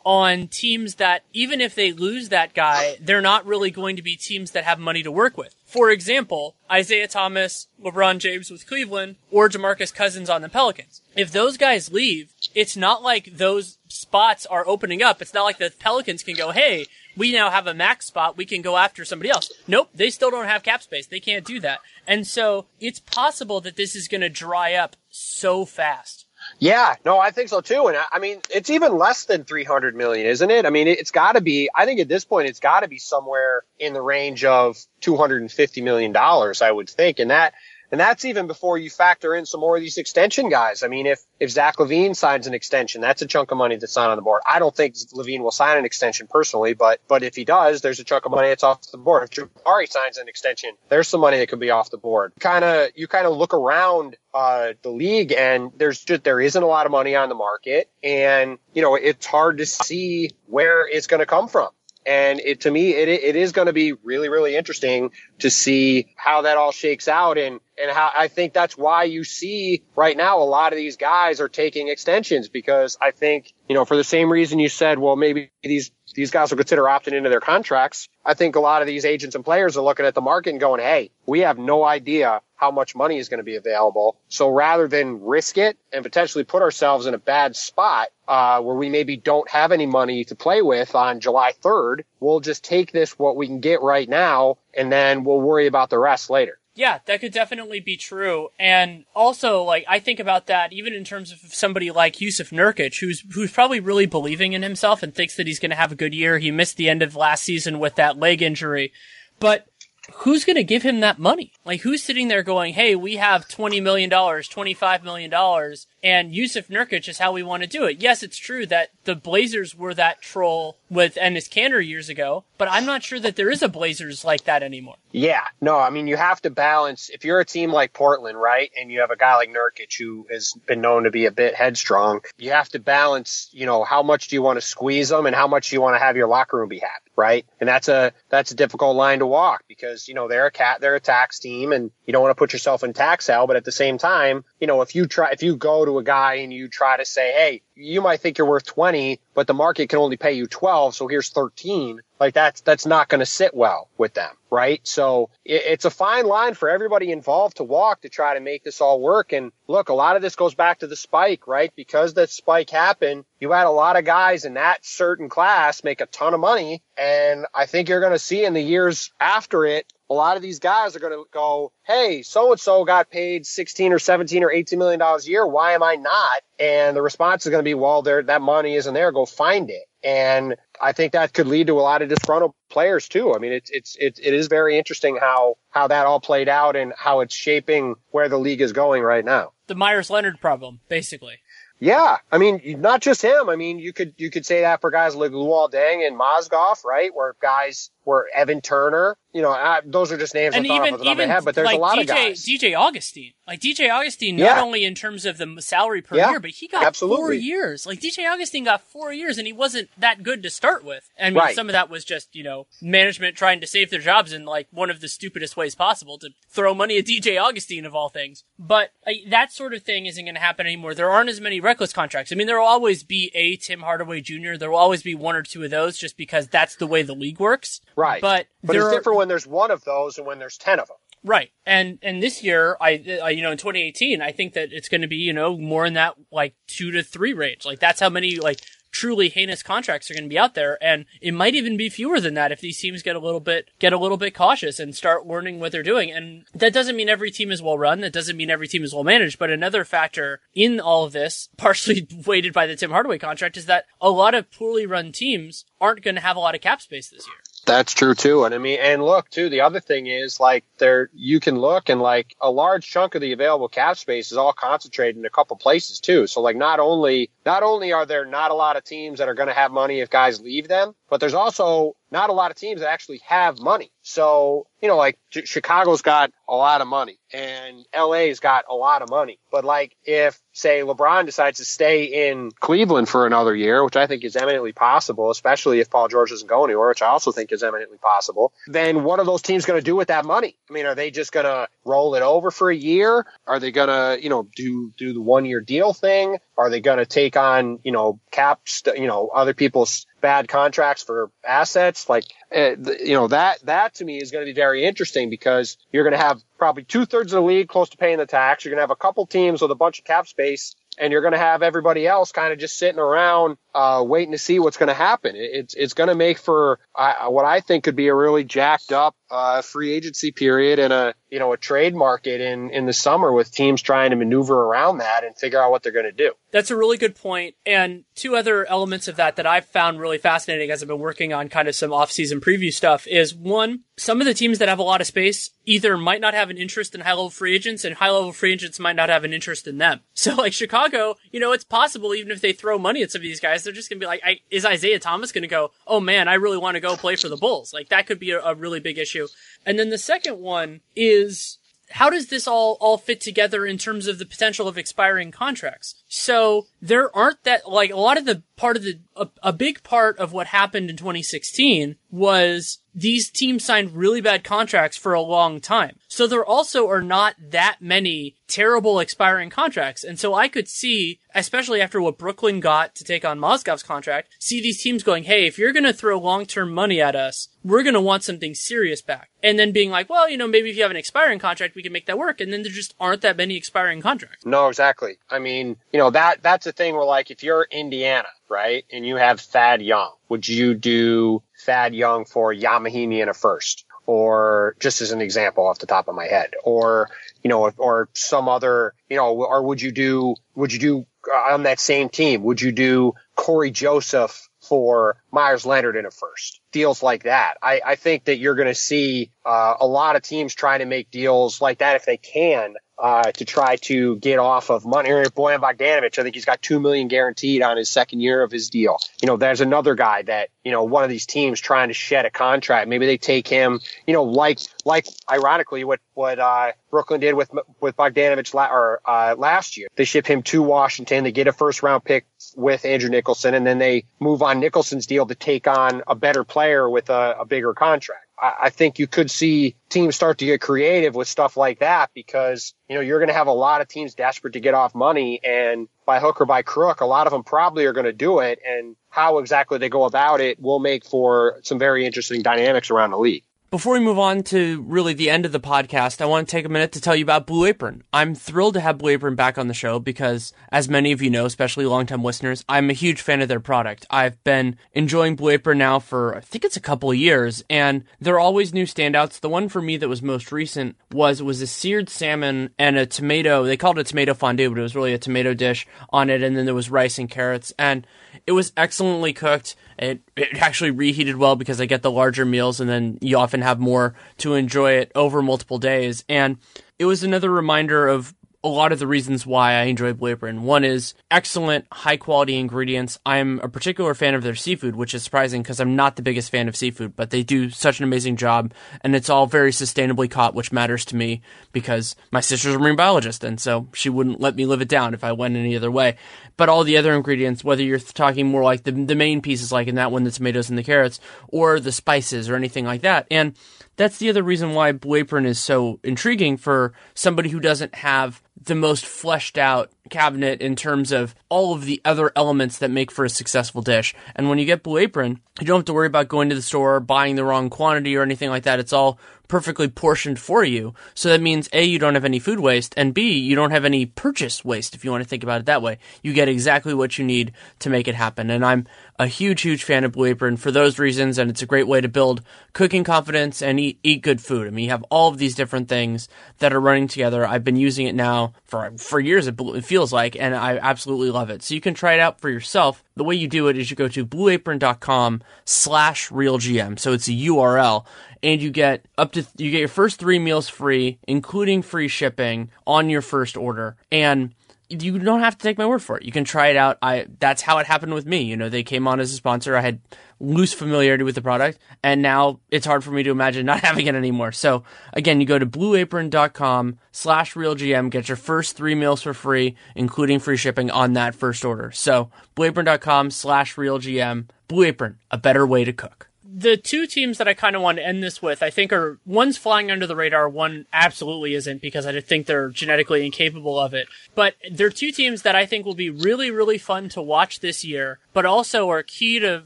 on teams that, even if they lose that guy, they're not really going to be teams that have money to work with. For example, Isaiah Thomas, LeBron James with Cleveland, or DeMarcus Cousins on the Pelicans. If those guys leave, it's not like those spots are opening up. It's not like the Pelicans can go, hey, we now have a max spot. We can go after somebody else. Nope, they still don't have cap space. They can't do that. And so it's possible that this is going to dry up so fast. Yeah, no, I think so too. And I, I mean, it's even less than three hundred million, isn't it? I mean, it, it's got to be, I think at this point, it's got to be somewhere in the range of two hundred fifty million dollars, I would think. And that, and that's even before you factor in some more of these extension guys. I mean, if, if Zach LaVine signs an extension, that's a chunk of money that's not on the board. I don't think LaVine will sign an extension personally, but, but if he does, there's a chunk of money that's off the board. If Jabari signs an extension, there's some money that could be off the board. Kind of, you kind of look around Uh, the league, and there's just, there isn't a lot of money on the market, and you know it's hard to see where it's going to come from. And it, to me, it it is going to be really, really interesting to see how that all shakes out. And And how I think that's why you see right now a lot of these guys are taking extensions, because I think, you know, for the same reason you said, well, maybe these these guys will consider opting into their contracts. I think a lot of these agents and players are looking at the market and going, hey, we have no idea how much money is going to be available. So rather than risk it and potentially put ourselves in a bad spot uh, where we maybe don't have any money to play with on July third, we'll just take this, what we can get right now, and then we'll worry about the rest later. Yeah, that could definitely be true. And also, like, I think about that even in terms of somebody like Yusuf Nurkic, who's who's probably really believing in himself and thinks that he's going to have a good year. He missed the end of last season with that leg injury. But who's going to give him that money? Like, who's sitting there going, hey, we have twenty million dollars, twenty-five million dollars, and Yusuf Nurkic is how we want to do it. Yes, it's true that the Blazers were that troll with Enes Kanter years ago, but I'm not sure that there is a Blazers like that anymore. Yeah, no, I mean, you have to balance. If you're a team like Portland, right, and you have a guy like Nurkic who has been known to be a bit headstrong, you have to balance, you know, how much do you want to squeeze them and how much do you want to have your locker room be happy, right? And that's a that's a difficult line to walk, because, you know, they're a cat, they're a tax team, and you don't want to put yourself in tax hell. But at the same time, you know, if you try, if you go to a guy and you try to say, hey, you might think you're worth twenty, but the market can only pay you twelve, so here's thirteen. Like, that's that's not going to sit well with them, right? So it, it's a fine line for everybody involved to walk to try to make this all work. And look, a lot of this goes back to the spike, right? Because that spike happened, you had a lot of guys in that certain class make a ton of money, and I think you're going to see in the years after it, a lot of these guys are going to go, hey, so-and-so got paid sixteen or seventeen or eighteen million dollars a year. Why am I not? And the response is going to be, well, there, that money isn't there. Go find it. And I think that could lead to a lot of disgruntled players too. I mean, it's, it's, it, it is very interesting how, how that all played out and how it's shaping where the league is going right now. The Myers-Leonard problem, basically. Yeah. I mean, not just him. I mean, you could, you could say that for guys like Luol Deng and Mozgov, right? Where guys were Evan Turner, you know, I, those are just names and I thought even, of off the top of my head, but there's like a lot D J, of guys. D J Augustine, like D J Augustine, not yeah. only in terms of the salary per yeah, year, but he got absolutely. four years. Like D J Augustine got four years and he wasn't that good to start with. And right. some of that was just, you know, management trying to save their jobs in like one of the stupidest ways possible to throw money at D J Augustine of all things. But uh, that sort of thing isn't going to happen anymore. There aren't as many reckless contracts. I mean, there will always be a Tim Hardaway Junior There will always be one or two of those just because that's the way the league works. Right. But, but it's are... different when there's one of those and when there's ten of them. Right. And, and this year, I, I, you know, in twenty eighteen, I think that it's going to be, you know, more in that like two to three range. Like that's how many like truly heinous contracts are going to be out there. And it might even be fewer than that if these teams get a little bit, get a little bit cautious and start learning what they're doing. And that doesn't mean every team is well run. That doesn't mean every team is well managed. But another factor in all of this, partially weighted by the Tim Hardaway contract, is that a lot of poorly run teams aren't going to have a lot of cap space this year. That's true too. And I mean, and look too, the other thing is like there, you can look and like a large chunk of the available cap space is all concentrated in a couple places too. So like not only, not only are there not a lot of teams that are going to have money if guys leave them, but there's also not a lot of teams that actually have money. So, you know, like Chicago's got a lot of money and L A's got a lot of money. But like if, say, LeBron decides to stay in Cleveland for another year, which I think is eminently possible, especially if Paul George doesn't go anywhere, which I also think is eminently possible, then what are those teams going to do with that money? I mean, are they just going to roll it over for a year? Are they going to, you know, do do the one-year deal thing? Are they going to take on, you know, caps, you know, other people's bad contracts for assets? Like, uh, th- you know, that that to me is going to be very interesting, because you're going to have probably two thirds of the league close to paying the tax. You're going to have a couple teams with a bunch of cap space, and you're going to have everybody else kind of just sitting around uh, waiting to see what's going to happen. It, it's it's going to make for uh, what I think could be a really jacked up uh, free agency period and a you know a trade market in in the summer, with teams trying to maneuver around that and figure out what they're going to do. That's a really good point. And two other elements of that that I've found really fascinating as I've been working on kind of some off-season preview stuff is, one, some of the teams that have a lot of space either might not have an interest in high-level free agents, and high-level free agents might not have an interest in them. So like Chicago, you know, it's possible even if they throw money at some of these guys, they're just going to be like, I, is Isaiah Thomas going to go, oh man, I really want to go play for the Bulls? Like that could be a, a really big issue. And then the second one is how does this all, all fit together in terms of the potential of expiring contracts? So there aren't that, like a lot of the part of the, a, a big part of what happened in twenty sixteen was these teams signed really bad contracts for a long time. So there also are not that many terrible expiring contracts. And so I could see, especially after what Brooklyn got to take on Mozgov's contract, see these teams going, hey, if you're going to throw long-term money at us, we're going to want something serious back. And then being like, well, you know, maybe if you have an expiring contract, we can make that work. And then there just aren't that many expiring contracts. No, exactly. I mean, you know, that that's a thing where, like, if you're Indiana, right, and you have Thad Young, would you do Thad Young for Yamahimi in a first? Or just as an example off the top of my head, or, you know, or some other, you know, or would you do, would you do on that same team, would you do Corey Joseph for Myers Leonard in a first? Deals like that. I, I think that you're going to see uh, a lot of teams trying to make deals like that if they can, uh, to try to get off of money. Boyan Bogdanović, I think he's got two million dollars guaranteed on his second year of his deal. You know, there's another guy that, you know, one of these teams trying to shed a contract. Maybe they take him, you know, like, like ironically what, what, uh, Brooklyn did with, with Bogdanović la- or, uh, last year. They ship him to Washington. They get a first round pick with Andrew Nicholson, and then they move on Nicholson's deal to take on a better player with a, a bigger contract. I think you could see teams start to get creative with stuff like that because, you know, you're going to have a lot of teams desperate to get off money, and by hook or by crook, a lot of them probably are going to do it. And how exactly they go about it will make for some very interesting dynamics around the league. Before we move on to really the end of the podcast, I want to take a minute to tell you about Blue Apron. I'm thrilled to have Blue Apron back on the show because, as many of you know, especially longtime listeners, I'm a huge fan of their product. I've been enjoying Blue Apron now for, I think it's a couple of years, and there are always new standouts. The one for me that was most recent was was a seared salmon and a tomato. They called it a tomato fondue, but it was really a tomato dish on it, and then there was rice and carrots, and it was excellently cooked. It, it actually reheated well because I get the larger meals, and then you often have more to enjoy it over multiple days. And it was another reminder of a lot of the reasons why I enjoy Blue Apron. One is excellent, high-quality ingredients. I'm a particular fan of their seafood, which is surprising because I'm not the biggest fan of seafood, but they do such an amazing job, and it's all very sustainably caught, which matters to me because my sister's a marine biologist, and so she wouldn't let me live it down if I went any other way. But all the other ingredients, whether you're talking more like the, the main pieces, like in that one, the tomatoes and the carrots, or the spices or anything like that. And that's the other reason why Blue Apron is so intriguing for somebody who doesn't have the most fleshed out cabinet in terms of all of the other elements that make for a successful dish. And when you get Blue Apron, you don't have to worry about going to the store, buying the wrong quantity or anything like that. It's all perfectly portioned for you. So that means A, you don't have any food waste, and B, you don't have any purchase waste, if you want to think about it that way. You get exactly what you need to make it happen. And I'm a huge, huge fan of Blue Apron for those reasons, and it's a great way to build cooking confidence and eat, eat good food. I mean, you have all of these different things that are running together. I've been using it now for for years, it feels like, and I absolutely love it. So you can try it out for yourself. The way you do it is you go to blue apron dot com slash real G M. So it's a U R L. And you get up to you get your first three meals free, including free shipping on your first order. And you don't have to take my word for it. You can try it out. I that's how it happened with me. You know, they came on as a sponsor. I had loose familiarity with the product, and now it's hard for me to imagine not having it anymore. So again, you go to blue apron dot com slash real G M, get your first three meals for free, including free shipping on that first order. So blue apron dot com slash real G M. Blue Apron, a better way to cook. The two teams that I kind of want to end this with, I think, are one's flying under the radar, one absolutely isn't, because I think they're genetically incapable of it. But they're two teams that I think will be really, really fun to watch this year, but also are key to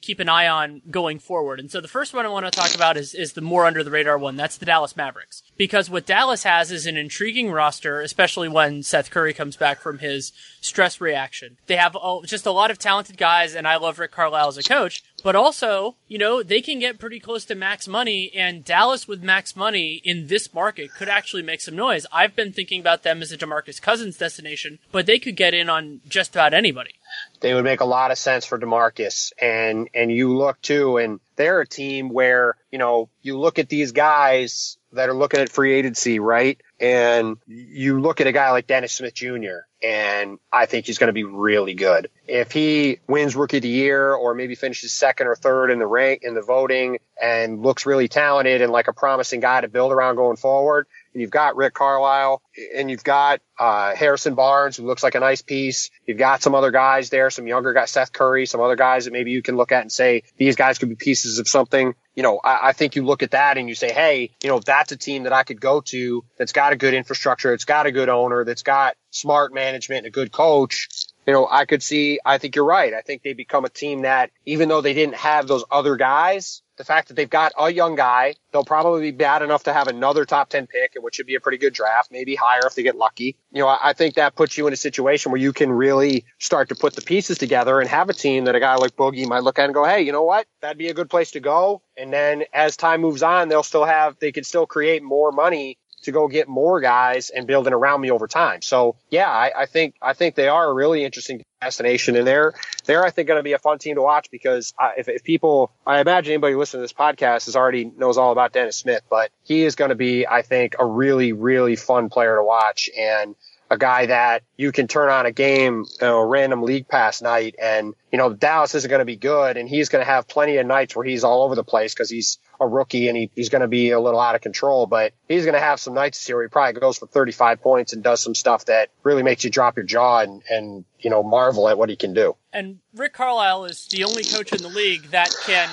keep an eye on going forward. And so the first one I want to talk about is, is the more under the radar one. That's the Dallas Mavericks. Because what Dallas has is an intriguing roster, especially when Seth Curry comes back from his stress reaction. They have just a lot of talented guys, and I love Rick Carlisle as a coach. But also, you know, they can get pretty close to max money, and Dallas with max money in this market could actually make some noise. I've been thinking about them as a DeMarcus Cousins destination, but they could get in on just about anybody. They would make a lot of sense for DeMarcus. And, and you look too, and they're a team where, you know, you look at these guys that are looking at free agency, right? And you look at a guy like Dennis Smith Junior, and I think he's going to be really good. If he wins Rookie of the Year or maybe finishes second or third in the rank in the voting and looks really talented and like a promising guy to build around going forward, and you've got Rick Carlisle, and you've got uh, Harrison Barnes, who looks like a nice piece. You've got some other guys there, some younger guys, Seth Curry, some other guys that maybe you can look at and say, these guys could be pieces of something. You know, I, I think you look at that and you say, hey, you know, that's a team that I could go to that's got a good infrastructure, it's got a good owner, that's got smart management and a good coach. You know, I could see, I think you're right. I think they become a team that, even though they didn't have those other guys, the fact that they've got a young guy, they'll probably be bad enough to have another top ten pick, which should be a pretty good draft, maybe higher if they get lucky. You know, I think that puts you in a situation where you can really start to put the pieces together and have a team that a guy like Boogie might look at and go, hey, you know what? That'd be a good place to go. And then as time moves on, they'll still have, they can still create more money to go get more guys and build an around me over time. So yeah, I, I think I think they are a really interesting destination, and they're they're I think going to be a fun team to watch, because I, if, if people, I imagine anybody listening to this podcast is already knows all about Dennis Smith, but he is going to be, I think, a really really fun player to watch, and a guy that you can turn on a game, you know, a random league pass night, and you know Dallas isn't going to be good, and he's going to have plenty of nights where he's all over the place because he's a rookie and he, he's going to be a little out of control, but he's going to have some nights here where he probably goes for thirty-five points and does some stuff that really makes you drop your jaw and, and, you know, marvel at what he can do. And Rick Carlisle is the only coach in the league that can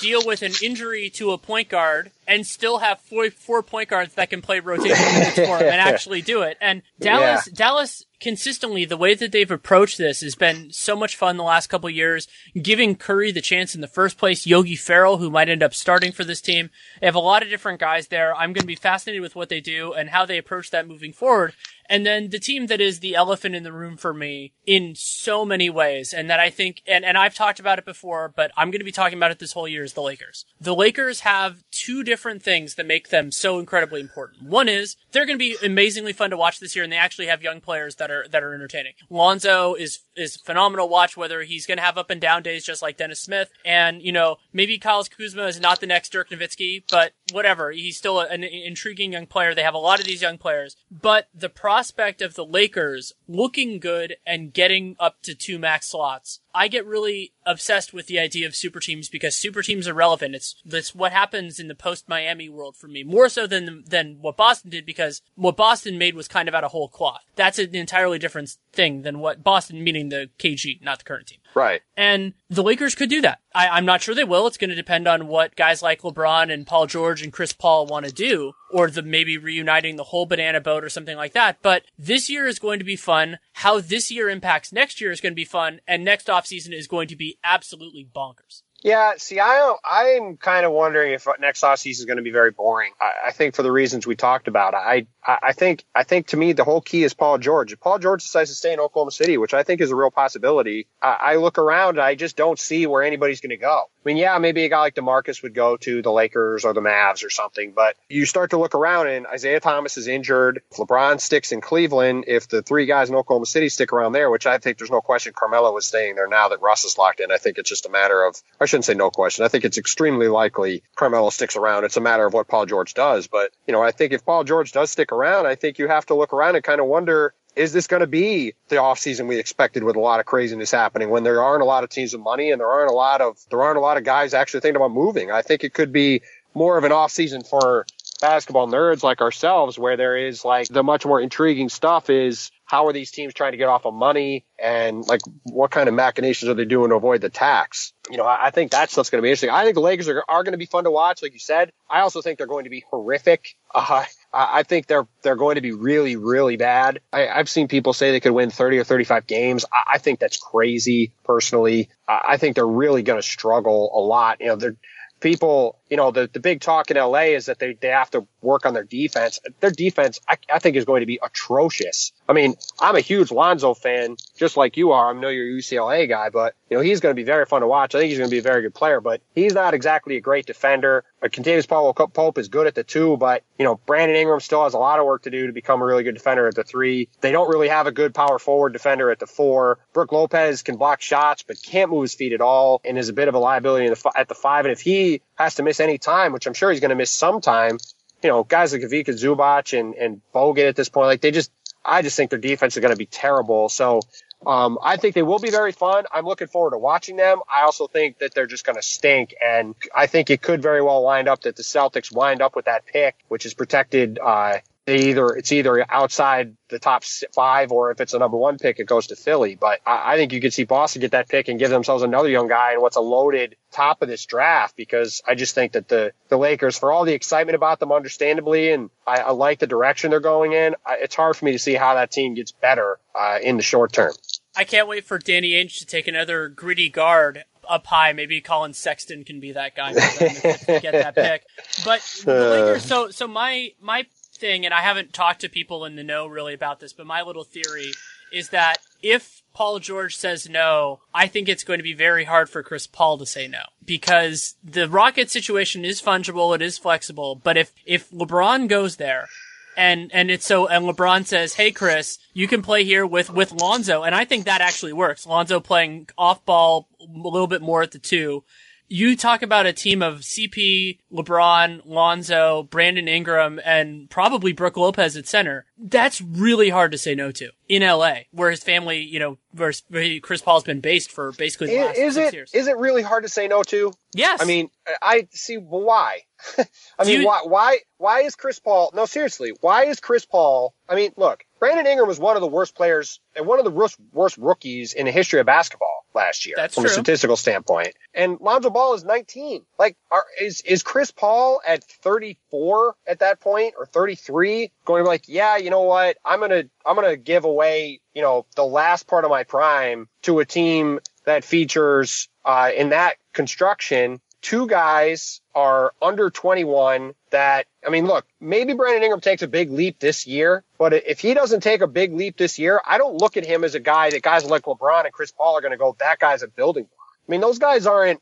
deal with an injury to a point guard and still have four, four point guards that can play rotation minutes for him and actually do it. And Dallas, yeah. Dallas, consistently, the way that they've approached this has been so much fun the last couple of years, giving Curry the chance in the first place, Yogi Ferrell, who might end up starting for this team. They have a lot of different guys there. I'm going to be fascinated with what they do and how they approach that moving forward. And then the team that is the elephant in the room for me in so many ways, and that I think, and, and I've talked about it before, but I'm going to be talking about it this whole year, is the Lakers. The Lakers have two different things that make them so incredibly important. One is they're going to be amazingly fun to watch this year, and they actually have young players that Are, that are entertaining. Lonzo is is phenomenal watch, whether he's going to have up and down days just like Dennis Smith, and you know maybe Kyle Kuzma is not the next Dirk Nowitzki, but whatever, he's still a, an intriguing young player. They have a lot of these young players, but the prospect of the Lakers looking good and getting up to two max slots, I get really obsessed with the idea of super teams, because super teams are relevant. It's, it's what happens in the post-Miami world for me, more so than than what Boston did, because what Boston made was kind of out of whole cloth. That's an entirely different thing than what Boston, meaning the K G, not the current team. Right. And the Lakers could do that. I, I'm not sure they will. It's going to depend on what guys like LeBron and Paul George and Chris Paul want to do, or the maybe reuniting the whole banana boat or something like that. But this year is going to be fun. How this year impacts next year is going to be fun. And next offseason is going to be absolutely bonkers. Yeah, see, I don't, I'm kind of wondering if next offseason is going to be very boring. I, I think for the reasons we talked about, I, I, I think, I think to me the whole key is Paul George. If Paul George decides to stay in Oklahoma City, which I think is a real possibility, I, I look around and I just don't see where anybody's going to go. I mean, yeah, maybe a guy like DeMarcus would go to the Lakers or the Mavs or something, but you start to look around and Isaiah Thomas is injured. If LeBron sticks in Cleveland, if the three guys in Oklahoma City stick around there, which I think there's no question Carmelo is staying there now that Russ is locked in. I think it's just a matter of, I shouldn't say no question. I think it's extremely likely Carmelo sticks around. It's a matter of what Paul George does. But, you know, I think if Paul George does stick around, I think you have to look around and kind of wonder, is this going to be the offseason we expected with a lot of craziness happening, when there aren't a lot of teams with money and there aren't a lot of there aren't a lot of guys actually thinking about moving? I think it could be more of an offseason for basketball nerds like ourselves, where there is like the much more intriguing stuff is, how are these teams trying to get off of money, and like what kind of machinations are they doing to avoid the tax? You know, I think that stuff's going to be interesting. I think the Lakers are, are going to be fun to watch, like you said. I also think they're going to be horrific. Uh, I think they're they're going to be really, really bad. I, I've seen people say they could win thirty or thirty-five games. I, I think that's crazy, personally. I, I think they're really going to struggle a lot. You know, they're people, you know, the, the big talk in L A is that they, they have to work on their defense. Their defense, I, I think, is going to be atrocious. I mean, I'm a huge Lonzo fan, just like you are. I know you're a U C L A guy, but, you know, he's going to be very fun to watch. I think he's going to be a very good player, but he's not exactly a great defender. Contavious Pope is good at the two, but, you know, Brandon Ingram still has a lot of work to do to become a really good defender at the three. They don't really have a good power forward defender at the four. Brook Lopez can block shots, but can't move his feet at all, and is a bit of a liability in the f- at the five. And if he has to miss any time, which I'm sure he's going to miss some time, you know, guys like Ivica Zubac and, and Bogut at this point, like they just, I just think their defense is going to be terrible. So, Um, I think they will be very fun. I'm looking forward to watching them. I also think that they're just going to stink. And I think it could very well wind up that the Celtics wind up with that pick, which is protected, uh, they either it's either outside the top five, or if it's a number one pick, it goes to Philly. But I, I think you could see Boston get that pick and give themselves another young guy in what's a loaded top of this draft, because I just think that the, the Lakers, for all the excitement about them, understandably, and I, I like the direction they're going in, I, it's hard for me to see how that team gets better uh, in the short term. I can't wait for Danny Ainge to take another gritty guard up high. Maybe Colin Sexton can be that guy if they get that pick. But the Lakers, so so my my thing, and I haven't talked to people in the know really about this, but my little theory is that if Paul George says no, I think it's going to be very hard for Chris Paul to say no, because the Rockets situation is fungible, it is flexible. But if if LeBron goes there, And, and it's so, and LeBron says, hey, Chris, you can play here with, with Lonzo. And I think that actually works. Lonzo playing off ball a little bit more at the two. You talk about a team of C P, LeBron, Lonzo, Brandon Ingram, and probably Brooke Lopez at center. That's really hard to say no to in L A, where his family, you know, where Chris Paul's been based for basically the last is six it, years. Is it really hard to say no to? Yes. I mean, I see why. I mean, you, why, why, why is Chris Paul? No, seriously, why is Chris Paul? I mean, look, Brandon Ingram was one of the worst players and one of the worst, worst rookies in the history of basketball last year. That's from true. A statistical standpoint. And Lonzo Ball is nineteen. Like, are, is, is Chris Paul at thirty-four at that point, or thirty-three, going to be like, yeah, you know what? I'm going to, I'm going to give away, you know, the last part of my prime to a team that features, uh, in that construction, two guys are under twenty-one that, I mean, look, maybe Brandon Ingram takes a big leap this year, but if he doesn't take a big leap this year, I don't look at him as a guy that guys like LeBron and Chris Paul are going to go, that guy's a building block. I mean, those guys aren't,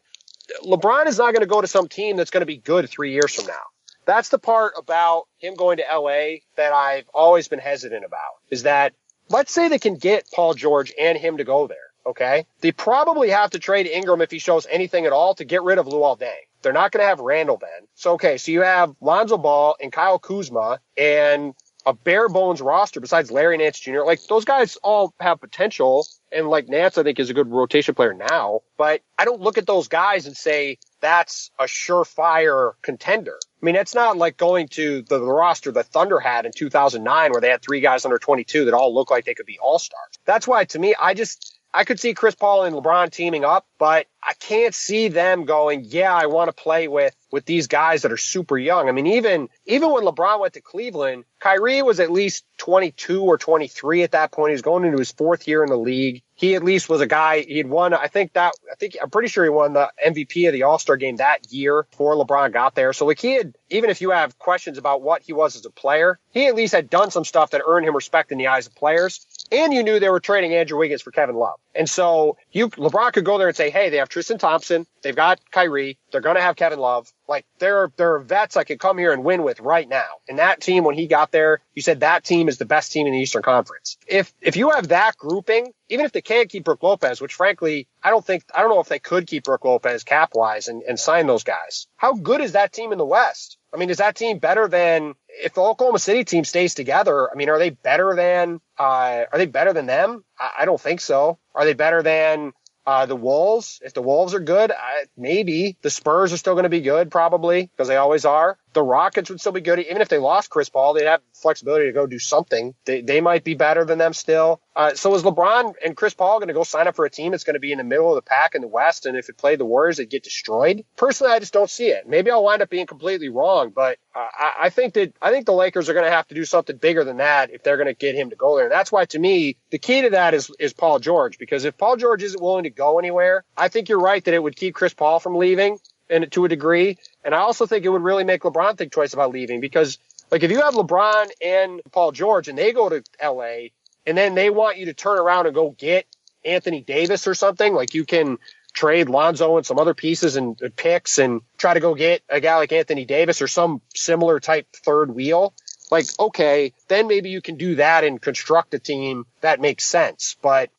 LeBron is not going to go to some team that's going to be good three years from now. That's the part about him going to L A that I've always been hesitant about, is that let's say they can get Paul George and him to go there. Okay, they probably have to trade Ingram if he shows anything at all to get rid of Luol Deng. They're not going to have Randall then. So, okay, so you have Lonzo Ball and Kyle Kuzma and a bare bones roster besides Larry Nance Junior Like, those guys all have potential. And like Nance, I think, is a good rotation player now. But I don't look at those guys and say that's a surefire contender. I mean, it's not like going to the, the roster the Thunder had in two thousand nine, where they had three guys under twenty-two that all looked like they could be all-stars. That's why, to me, I just... I could see Chris Paul and LeBron teaming up, but I can't see them going, yeah, I want to play with, with these guys that are super young. I mean, even, even when LeBron went to Cleveland, Kyrie was at least twenty-two or twenty-three at that point. He was going into his fourth year in the league. He at least was a guy, he had won, I think that, I think, I'm pretty sure he won the M V P of the All-Star game that year before LeBron got there. So like he had, even if you have questions about what he was as a player, he at least had done some stuff that earned him respect in the eyes of players. And you knew they were trading Andrew Wiggins for Kevin Love. And so you, LeBron could go there and say, hey, they have Tristan Thompson. They've got Kyrie. They're going to have Kevin Love. Like, there are, there are vets I could come here and win with right now. And that team, when he got there, you said that team is the best team in the Eastern Conference. If, if you have that grouping, even if they can't keep Brook Lopez, which frankly, I don't think, I don't know if they could keep Brook Lopez cap wise and, and sign those guys. How good is that team in the West? I mean, is that team better than, if the Oklahoma City team stays together, I mean, are they better than, uh, are they better than them? I, I don't think so. Are they better than, uh, the Wolves? If the Wolves are good, I, maybe. The Spurs are still going to be good, probably, because they always are. The Rockets would still be good. Even if they lost Chris Paul, they'd have flexibility to go do something. They they might be better than them still. Uh, so is LeBron and Chris Paul going to go sign up for a team that's going to be in the middle of the pack in the West? And if it played the Warriors, they'd get destroyed? Personally, I just don't see it. Maybe I'll wind up being completely wrong, but uh, I, I think that I think the Lakers are going to have to do something bigger than that if they're going to get him to go there. And that's why, to me, the key to that is is Paul George, because if Paul George isn't willing to go anywhere, I think you're right that it would keep Chris Paul from leaving, and to a degree. And I also think it would really make LeBron think twice about leaving, because, like, if you have LeBron and Paul George and they go to L A and then they want you to turn around and go get Anthony Davis or something, like you can trade Lonzo and some other pieces and picks and try to go get a guy like Anthony Davis or some similar type third wheel. Like, okay, then maybe you can do that and construct a team that makes sense. But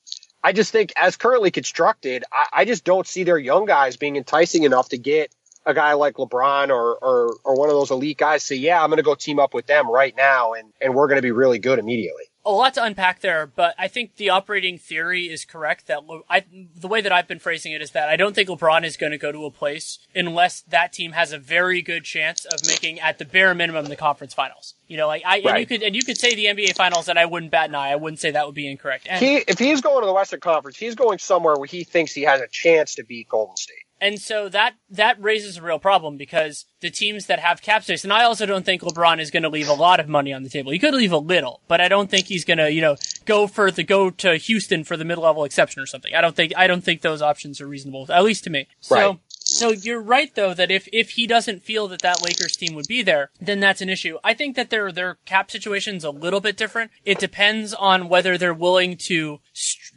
I just think, as currently constructed, I, I just don't see their young guys being enticing enough to get a guy like LeBron or or, or one of those elite guys say, yeah, I'm going to go team up with them right now, and, and we're going to be really good immediately. a lot to unpack there, but I think the operating theory is correct. That Le- I, the way that I've been phrasing it is that I don't think LeBron is going to go to a place unless that team has a very good chance of making, at the bare minimum, the conference finals. You know, like I right. and you could and you could say the N B A finals, and I wouldn't bat an eye. I wouldn't say that would be incorrect. And he, if he's going to the Western Conference, he's going somewhere where he thinks he has a chance to beat Golden State. And so that, that raises a real problem because the teams that have cap space, and I also don't think LeBron is going to leave a lot of money on the table. He could leave a little, but I don't think he's going to, you know, go for the, go to Houston for the mid-level exception or something. I don't think, I don't think those options are reasonable, at least to me. Right. So, so you're right though that if, if he doesn't feel that that Lakers team would be there, then that's an issue. I think that their, their cap situation's a little bit different. It depends on whether they're willing to,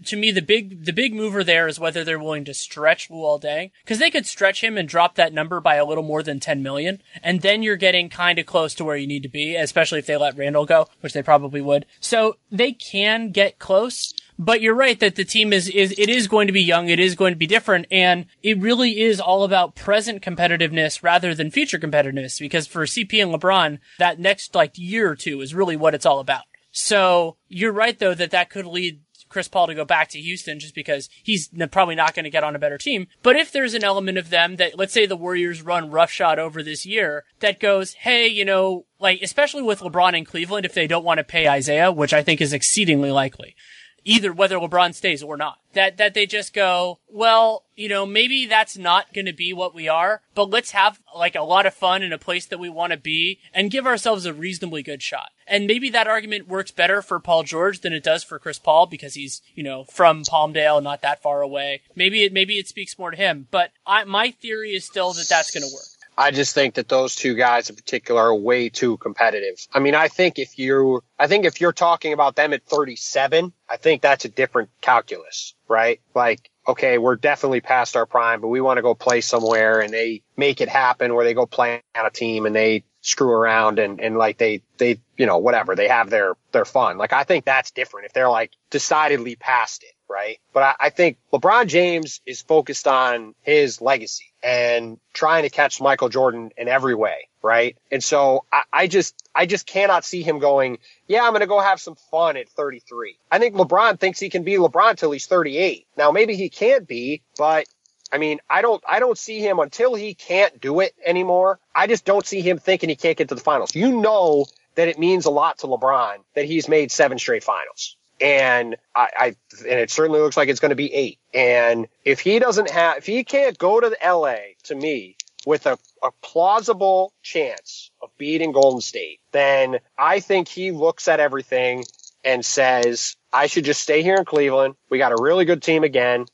to me, the big, the big mover there is whether they're willing to stretch Luol Deng, because they could stretch him and drop that number by a little more than ten million. And then you're getting kind of close to where you need to be, especially if they let Randall go, which they probably would. So they can get close. But you're right that the team is, is, it is going to be young. It is going to be different. And it really is all about present competitiveness rather than future competitiveness. Because for C P and LeBron, that next like year or two is really what it's all about. So you're right though that that could lead Chris Paul to go back to Houston just because he's probably not going to get on a better team. But if there's an element of them that, let's say the Warriors run roughshod over this year, that goes, hey, you know, like, especially with LeBron in Cleveland, if they don't want to pay Isaiah, which I think is exceedingly likely, either whether LeBron stays or not, that, that they just go, well, you know, maybe that's not going to be what we are, but let's have like a lot of fun in a place that we want to be and give ourselves a reasonably good shot. And maybe that argument works better for Paul George than it does for Chris Paul because he's, you know, from Palmdale, not that far away. Maybe it, maybe it speaks more to him, but I, my theory is still that that's going to work. I just think that those two guys in particular are way too competitive. I mean, I think if you, I think if you're talking about them at thirty-seven, I think that's a different calculus, right? Like, okay, we're definitely past our prime, but we want to go play somewhere and they make it happen where they go play on a team and they screw around and, and like they, they, you know, whatever, they have their, their fun. Like, I think that's different if they're like decidedly past it. Right. But I, I think LeBron James is focused on his legacy and trying to catch Michael Jordan in every way. Right. And so I, I just I just cannot see him going, yeah, I'm going to go have some fun at thirty-three. I think LeBron thinks he can be LeBron till he's thirty-eight. Now, maybe he can't be, but I mean, I don't I don't see him until he can't do it anymore. I just don't see him thinking he can't get to the finals. You know that it means a lot to LeBron that he's made seven straight finals. And I, I, and it certainly looks like it's going to be eight. And if he doesn't have, if he can't go to L A to me with a, a plausible chance of beating Golden State, then I think he looks at everything and says, I should just stay here in Cleveland. We got a really good team again.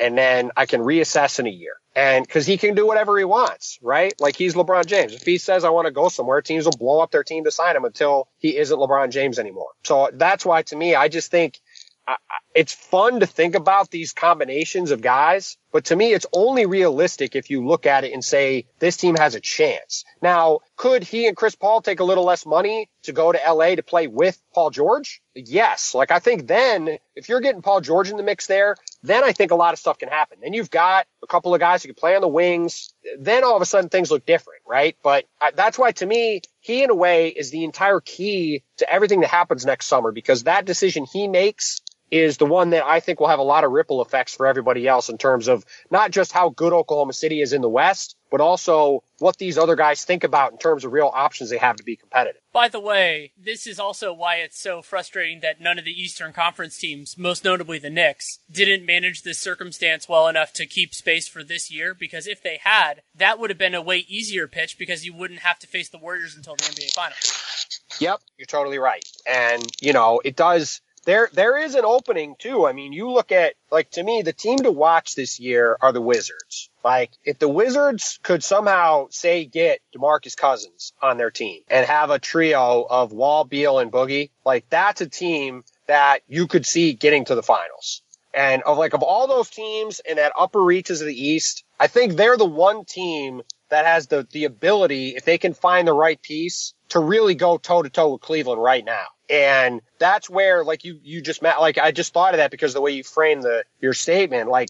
And then I can reassess in a year. And because he can do whatever he wants, right? Like, he's LeBron James. If he says, I want to go somewhere, teams will blow up their team to sign him until he isn't LeBron James anymore. So that's why, to me, I just think I, it's fun to think about these combinations of guys. But to me, it's only realistic if you look at it and say, this team has a chance. Now, could he and Chris Paul take a little less money to go to L A to play with Paul George? Yes. Like, I think then if you're getting Paul George in the mix there, then I think a lot of stuff can happen. Then you've got a couple of guys who can play on the wings. Then all of a sudden things look different, right? But I, that's why, to me, he in a way is the entire key to everything that happens next summer, because that decision he makes is the one that I think will have a lot of ripple effects for everybody else in terms of not just how good Oklahoma City is in the West, but also what these other guys think about in terms of real options they have to be competitive. By the way, this is also why it's so frustrating that none of the Eastern Conference teams, most notably the Knicks, didn't manage this circumstance well enough to keep space for this year, because if they had, that would have been a way easier pitch because you wouldn't have to face the Warriors until the N B A Finals. Yep, you're totally right. And, you know, it does... There, there is an opening too. I mean, you look at, like, to me, the team to watch this year are the Wizards. Like, if the Wizards could somehow, say, get DeMarcus Cousins on their team and have a trio of Wall, Beal, and Boogie, like, that's a team that you could see getting to the finals. And of like, of all those teams in that upper reaches of the East, I think they're the one team that has the, the ability, if they can find the right piece, to really go toe to toe with Cleveland right now. And that's where, like, you, you just met, like, I just thought of that because of the way you framed the, your statement, like,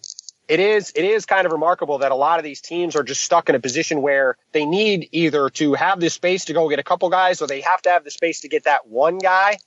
it is, it is kind of remarkable that a lot of these teams are just stuck in a position where they need either to have this space to go get a couple guys, or they have to have the space to get that one guy.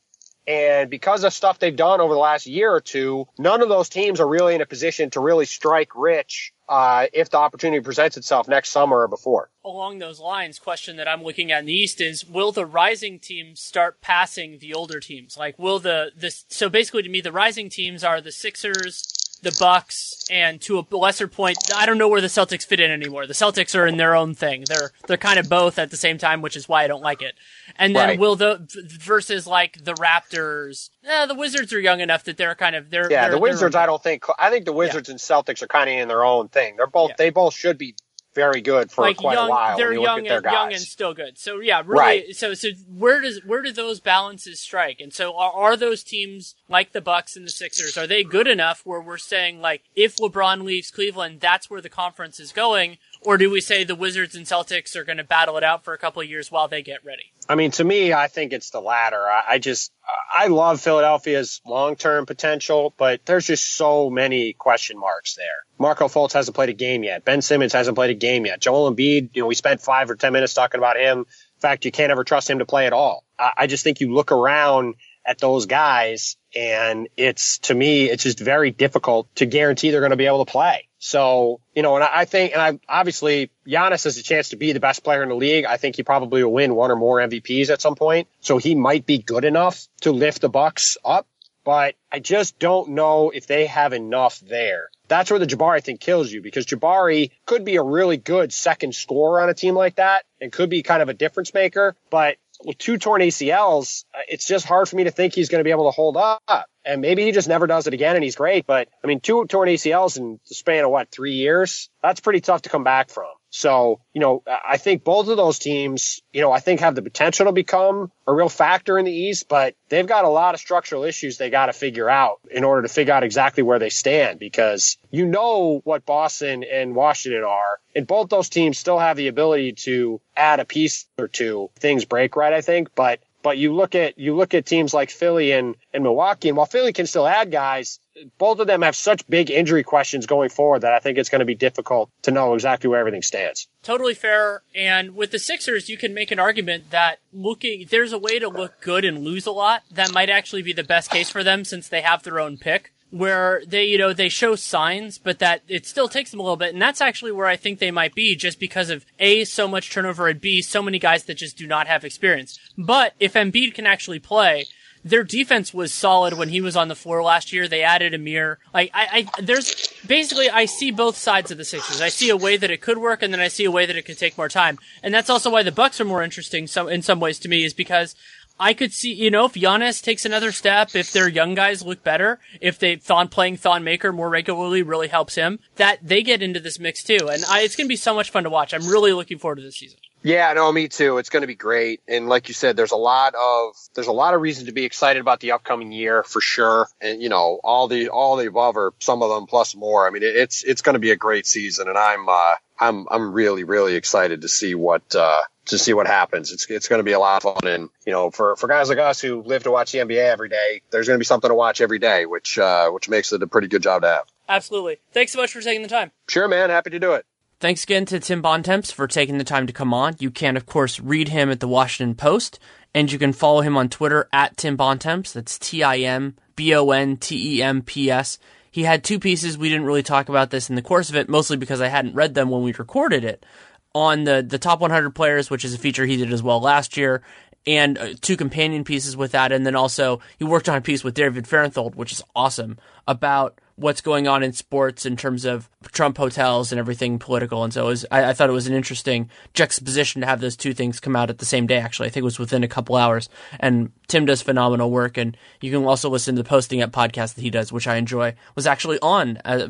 And because of stuff they've done over the last year or two, none of those teams are really in a position to really strike rich uh, if the opportunity presents itself next summer or before. Along those lines, question that I'm looking at in the East is, will the rising teams start passing the older teams? Like, will the, the so basically to me, the rising teams are the Sixers, the Bucks, and to a lesser point, I don't know where the Celtics fit in anymore. The Celtics are in their own thing. They're they're kind of both at the same time, which is why I don't like it. And then right. will the versus like the Raptors? Eh, the Wizards are young enough that they're kind of they're yeah. They're, the Wizards, I don't think. I think the Wizards yeah. and Celtics are kind of in their own thing. They're both yeah. they both should be very good for like quite young, a while. They're you young and young and still good. So yeah, really. Right. So so where does where do those balances strike? And so are, are those teams like the Bucks and the Sixers, are they good enough where we're saying like if LeBron leaves Cleveland, that's where the conference is going? Or do we say the Wizards and Celtics are going to battle it out for a couple of years while they get ready? I mean, to me, I think it's the latter. I, I just I love Philadelphia's long-term potential, but there's just so many question marks there. Marco Fultz hasn't played a game yet. Ben Simmons hasn't played a game yet. Joel Embiid, you know, we spent five or ten minutes talking about him. In fact, you can't ever trust him to play at all. I, I just think you look around at those guys, and it's, to me, it's just very difficult to guarantee they're going to be able to play. So, you know, and I think, and I obviously Giannis has a chance to be the best player in the league. I think he probably will win one or more M V Ps at some point. So he might be good enough to lift the Bucks up, but I just don't know if they have enough there. That's where the Jabari thing kills you, because Jabari could be a really good second scorer on a team like that and could be kind of a difference maker, but with two torn A C Ls, it's just hard for me to think he's going to be able to hold up. And maybe he just never does it again, and he's great. But, I mean, two torn A C Ls in the span of, what, three years? That's pretty tough to come back from. So, you know, I think both of those teams, you know, I think have the potential to become a real factor in the East, but they've got a lot of structural issues they got to figure out in order to figure out exactly where they stand, because you know what Boston and Washington are, and both those teams still have the ability to add a piece or two. Things break right, I think, but But you look at you look at teams like Philly and, and Milwaukee, and while Philly can still add guys, both of them have such big injury questions going forward that I think it's going to be difficult to know exactly where everything stands. Totally fair. And with the Sixers, you can make an argument that looking there's a way to look good and lose a lot. That might actually be the best case for them, since they have their own pick, where they, you know, they show signs, but that it still takes them a little bit. And that's actually where I think they might be, just because of A, so much turnover, and B, so many guys that just do not have experience. But if Embiid can actually play, their defense was solid when he was on the floor last year. They added Amir. Like, I, I, there's basically, I see both sides of the Sixers. I see a way that it could work, and then I see a way that it could take more time. And that's also why the Bucks are more interesting so, in some ways to me, is because I could see, you know, if Giannis takes another step, if their young guys look better, if they Thon playing Thon Maker more regularly really helps him, that they get into this mix too. And I, it's going to be so much fun to watch. I'm really looking forward to this season. Yeah, no, me too. It's going to be great. And like you said, there's a lot of, there's a lot of reason to be excited about the upcoming year for sure. And, you know, all the, all the above or some of them plus more. I mean, it's, it's going to be a great season. And I'm, uh, I'm, I'm really, really excited to see what, uh, to see what happens. It's, it's going to be a lot of fun. And, you know, for, for guys like us who live to watch the N B A every day, there's going to be something to watch every day, which, uh, which makes it a pretty good job to have. Absolutely. Thanks so much for taking the time. Sure, man. Happy to do it. Thanks again to Tim Bontemps for taking the time to come on. You can, of course, read him at the Washington Post, and you can follow him on Twitter at Tim Bontemps. That's T I M B O N T E M P S. He had two pieces. We didn't really talk about this in the course of it, mostly because I hadn't read them when we recorded it, on the, the top one hundred players, which is a feature he did as well last year, and uh, two companion pieces with that. And then also he worked on a piece with David Farenthold, which is awesome, about what's going on in sports in terms of Trump hotels and everything political. And so it was, I, I thought it was an interesting juxtaposition to have those two things come out at the same day, actually. I think it was within a couple hours. And Tim does phenomenal work. And you can also listen to the Posting Up podcast that he does, which I enjoy. Was actually on, uh,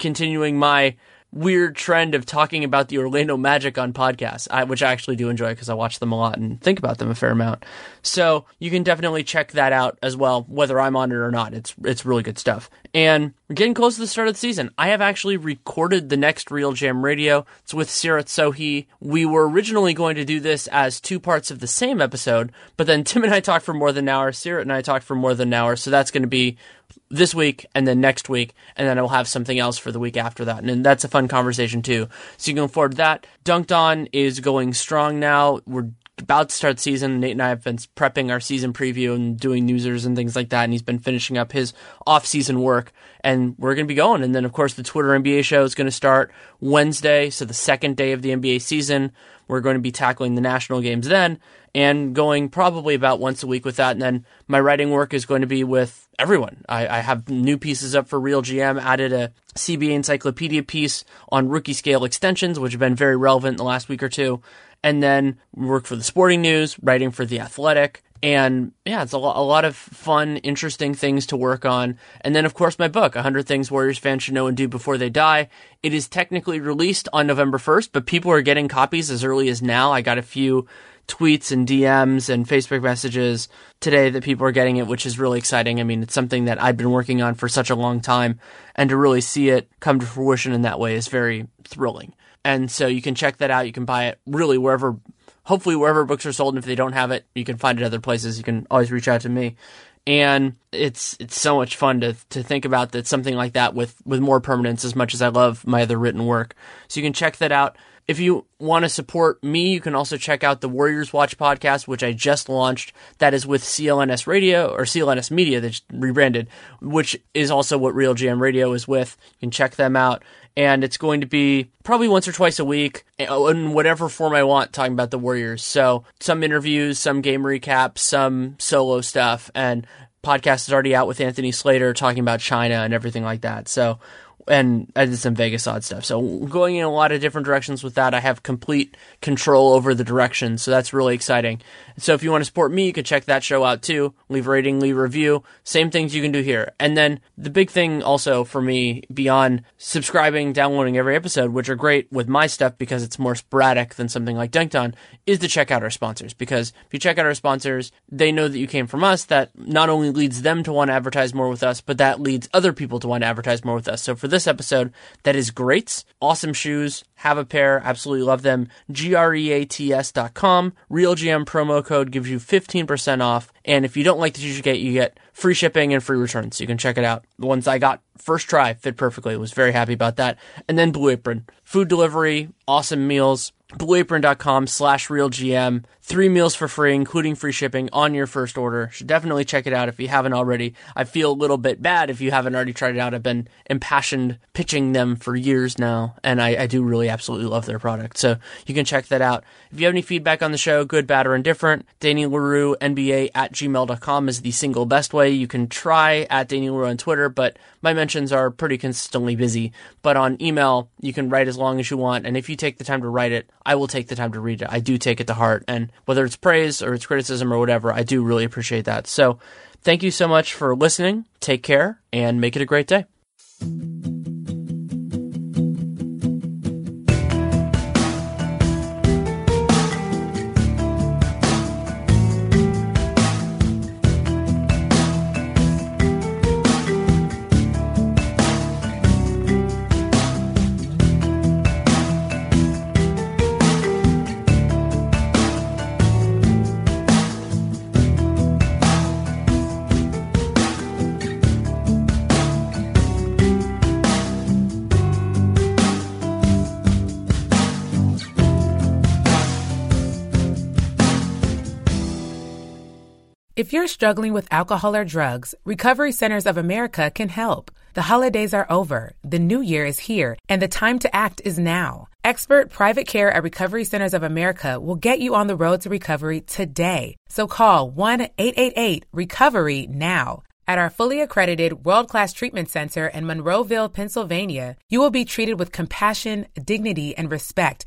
continuing my weird trend of talking about the Orlando Magic on podcasts, I, which I actually do enjoy because I watch them a lot and think about them a fair amount. So you can definitely check that out as well, whether I'm on it or not. It's it's really good stuff. And we're getting close to the start of the season. I have actually recorded the next Real Jam Radio. It's with Sirat Sohi. We were originally going to do this as two parts of the same episode, but then Tim and I talked for more than an hour. Sirat and I talked for more than an hour. So that's going to be this week and then next week, and then I'll have something else for the week after that. And, and that's a fun conversation too. So you can look forward to that. Dunked On is going strong now. We're about to start the season, Nate and I have been prepping our season preview and doing newsers and things like that, and he's been finishing up his off-season work, and we're going to be going. And then, of course, the Twitter N B A show is going to start Wednesday, so the second day of the N B A season. We're going to be tackling the national games then, and going probably about once a week with that. And then my writing work is going to be with everyone. I, I have new pieces up for Real G M, added a C B A encyclopedia piece on rookie scale extensions, which have been very relevant in the last week or two. And then work for the Sporting News, writing for The Athletic. And yeah, it's a lot, a lot of fun, interesting things to work on. And then, of course, my book, one hundred Things Warriors Fans Should Know and Do Before They Die. It is technically released on November first, but people are getting copies as early as now. I got a few tweets and D Ms and Facebook messages today that people are getting it, which is really exciting. I mean, it's something that I've been working on for such a long time, and to really see it come to fruition in that way is very thrilling. And so you can check that out. You can buy it really wherever, hopefully wherever books are sold. And if they don't have it, you can find it other places. You can always reach out to me. And it's it's so much fun to to think about that, something like that with, with more permanence, as much as I love my other written work. So you can check that out. If you want to support me, you can also check out the Warriors Watch podcast, which I just launched. That is with C L N S Radio, or C L N S Media, that's rebranded, which is also what Real G M Radio is with. You can check them out. And it's going to be probably once or twice a week in whatever form I want, talking about the Warriors. So some interviews, some game recaps, some solo stuff. And podcast is already out with Anthony Slater talking about China and everything like that. So, and I did some Vegas odd stuff. So going in a lot of different directions with that, I have complete control over the direction. So that's really exciting. So if you want to support me, you can check that show out too. Leave a rating, leave a review. Same things you can do here. And then the big thing also for me, beyond subscribing, downloading every episode, which are great with my stuff because it's more sporadic than something like Dunked On, is to check out our sponsors. Because if you check out our sponsors, they know that you came from us. That not only leads them to want to advertise more with us, but that leads other people to want to advertise more with us. So for this episode, that is Greats. Awesome shoes. Have a pair. Absolutely love them. G R E A T S dot com. Real G M promo code gives you fifteen percent off. And if you don't like the shoes you get, you get free shipping and free returns. So you can check it out. The ones I got first try fit perfectly. Was very happy about that. And then Blue Apron. Food delivery. Awesome meals. BlueApron.com slash RealGM. Three meals for free, including free shipping on your first order. Should definitely check it out if you haven't already. I feel a little bit bad if you haven't already tried it out. I've been impassioned pitching them for years now, and I, I do really absolutely love their product. So you can check that out. If you have any feedback on the show, good, bad, or indifferent, Danny Leroux, N B A at gmail dot com is the single best way. You can try at Danny Leroux on Twitter, but my mentions are pretty consistently busy. But on email, you can write as long as you want, and if you take the time to write it, I will take the time to read it. I do take it to heart, and whether it's praise or it's criticism or whatever, I do really appreciate that. So thank you so much for listening. Take care and make it a great day. If you're struggling with alcohol or drugs, Recovery Centers of America can help. The holidays are over, the new year is here, and the time to act is now. Expert private care at Recovery Centers of America will get you on the road to recovery today. So call one eight eight eight recovery now. At our fully accredited world-class treatment center in Monroeville, Pennsylvania, you will be treated with compassion, dignity, and respect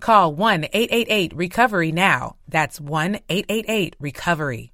Call one eight eight eight recovery now. That's one eight eight eight recovery.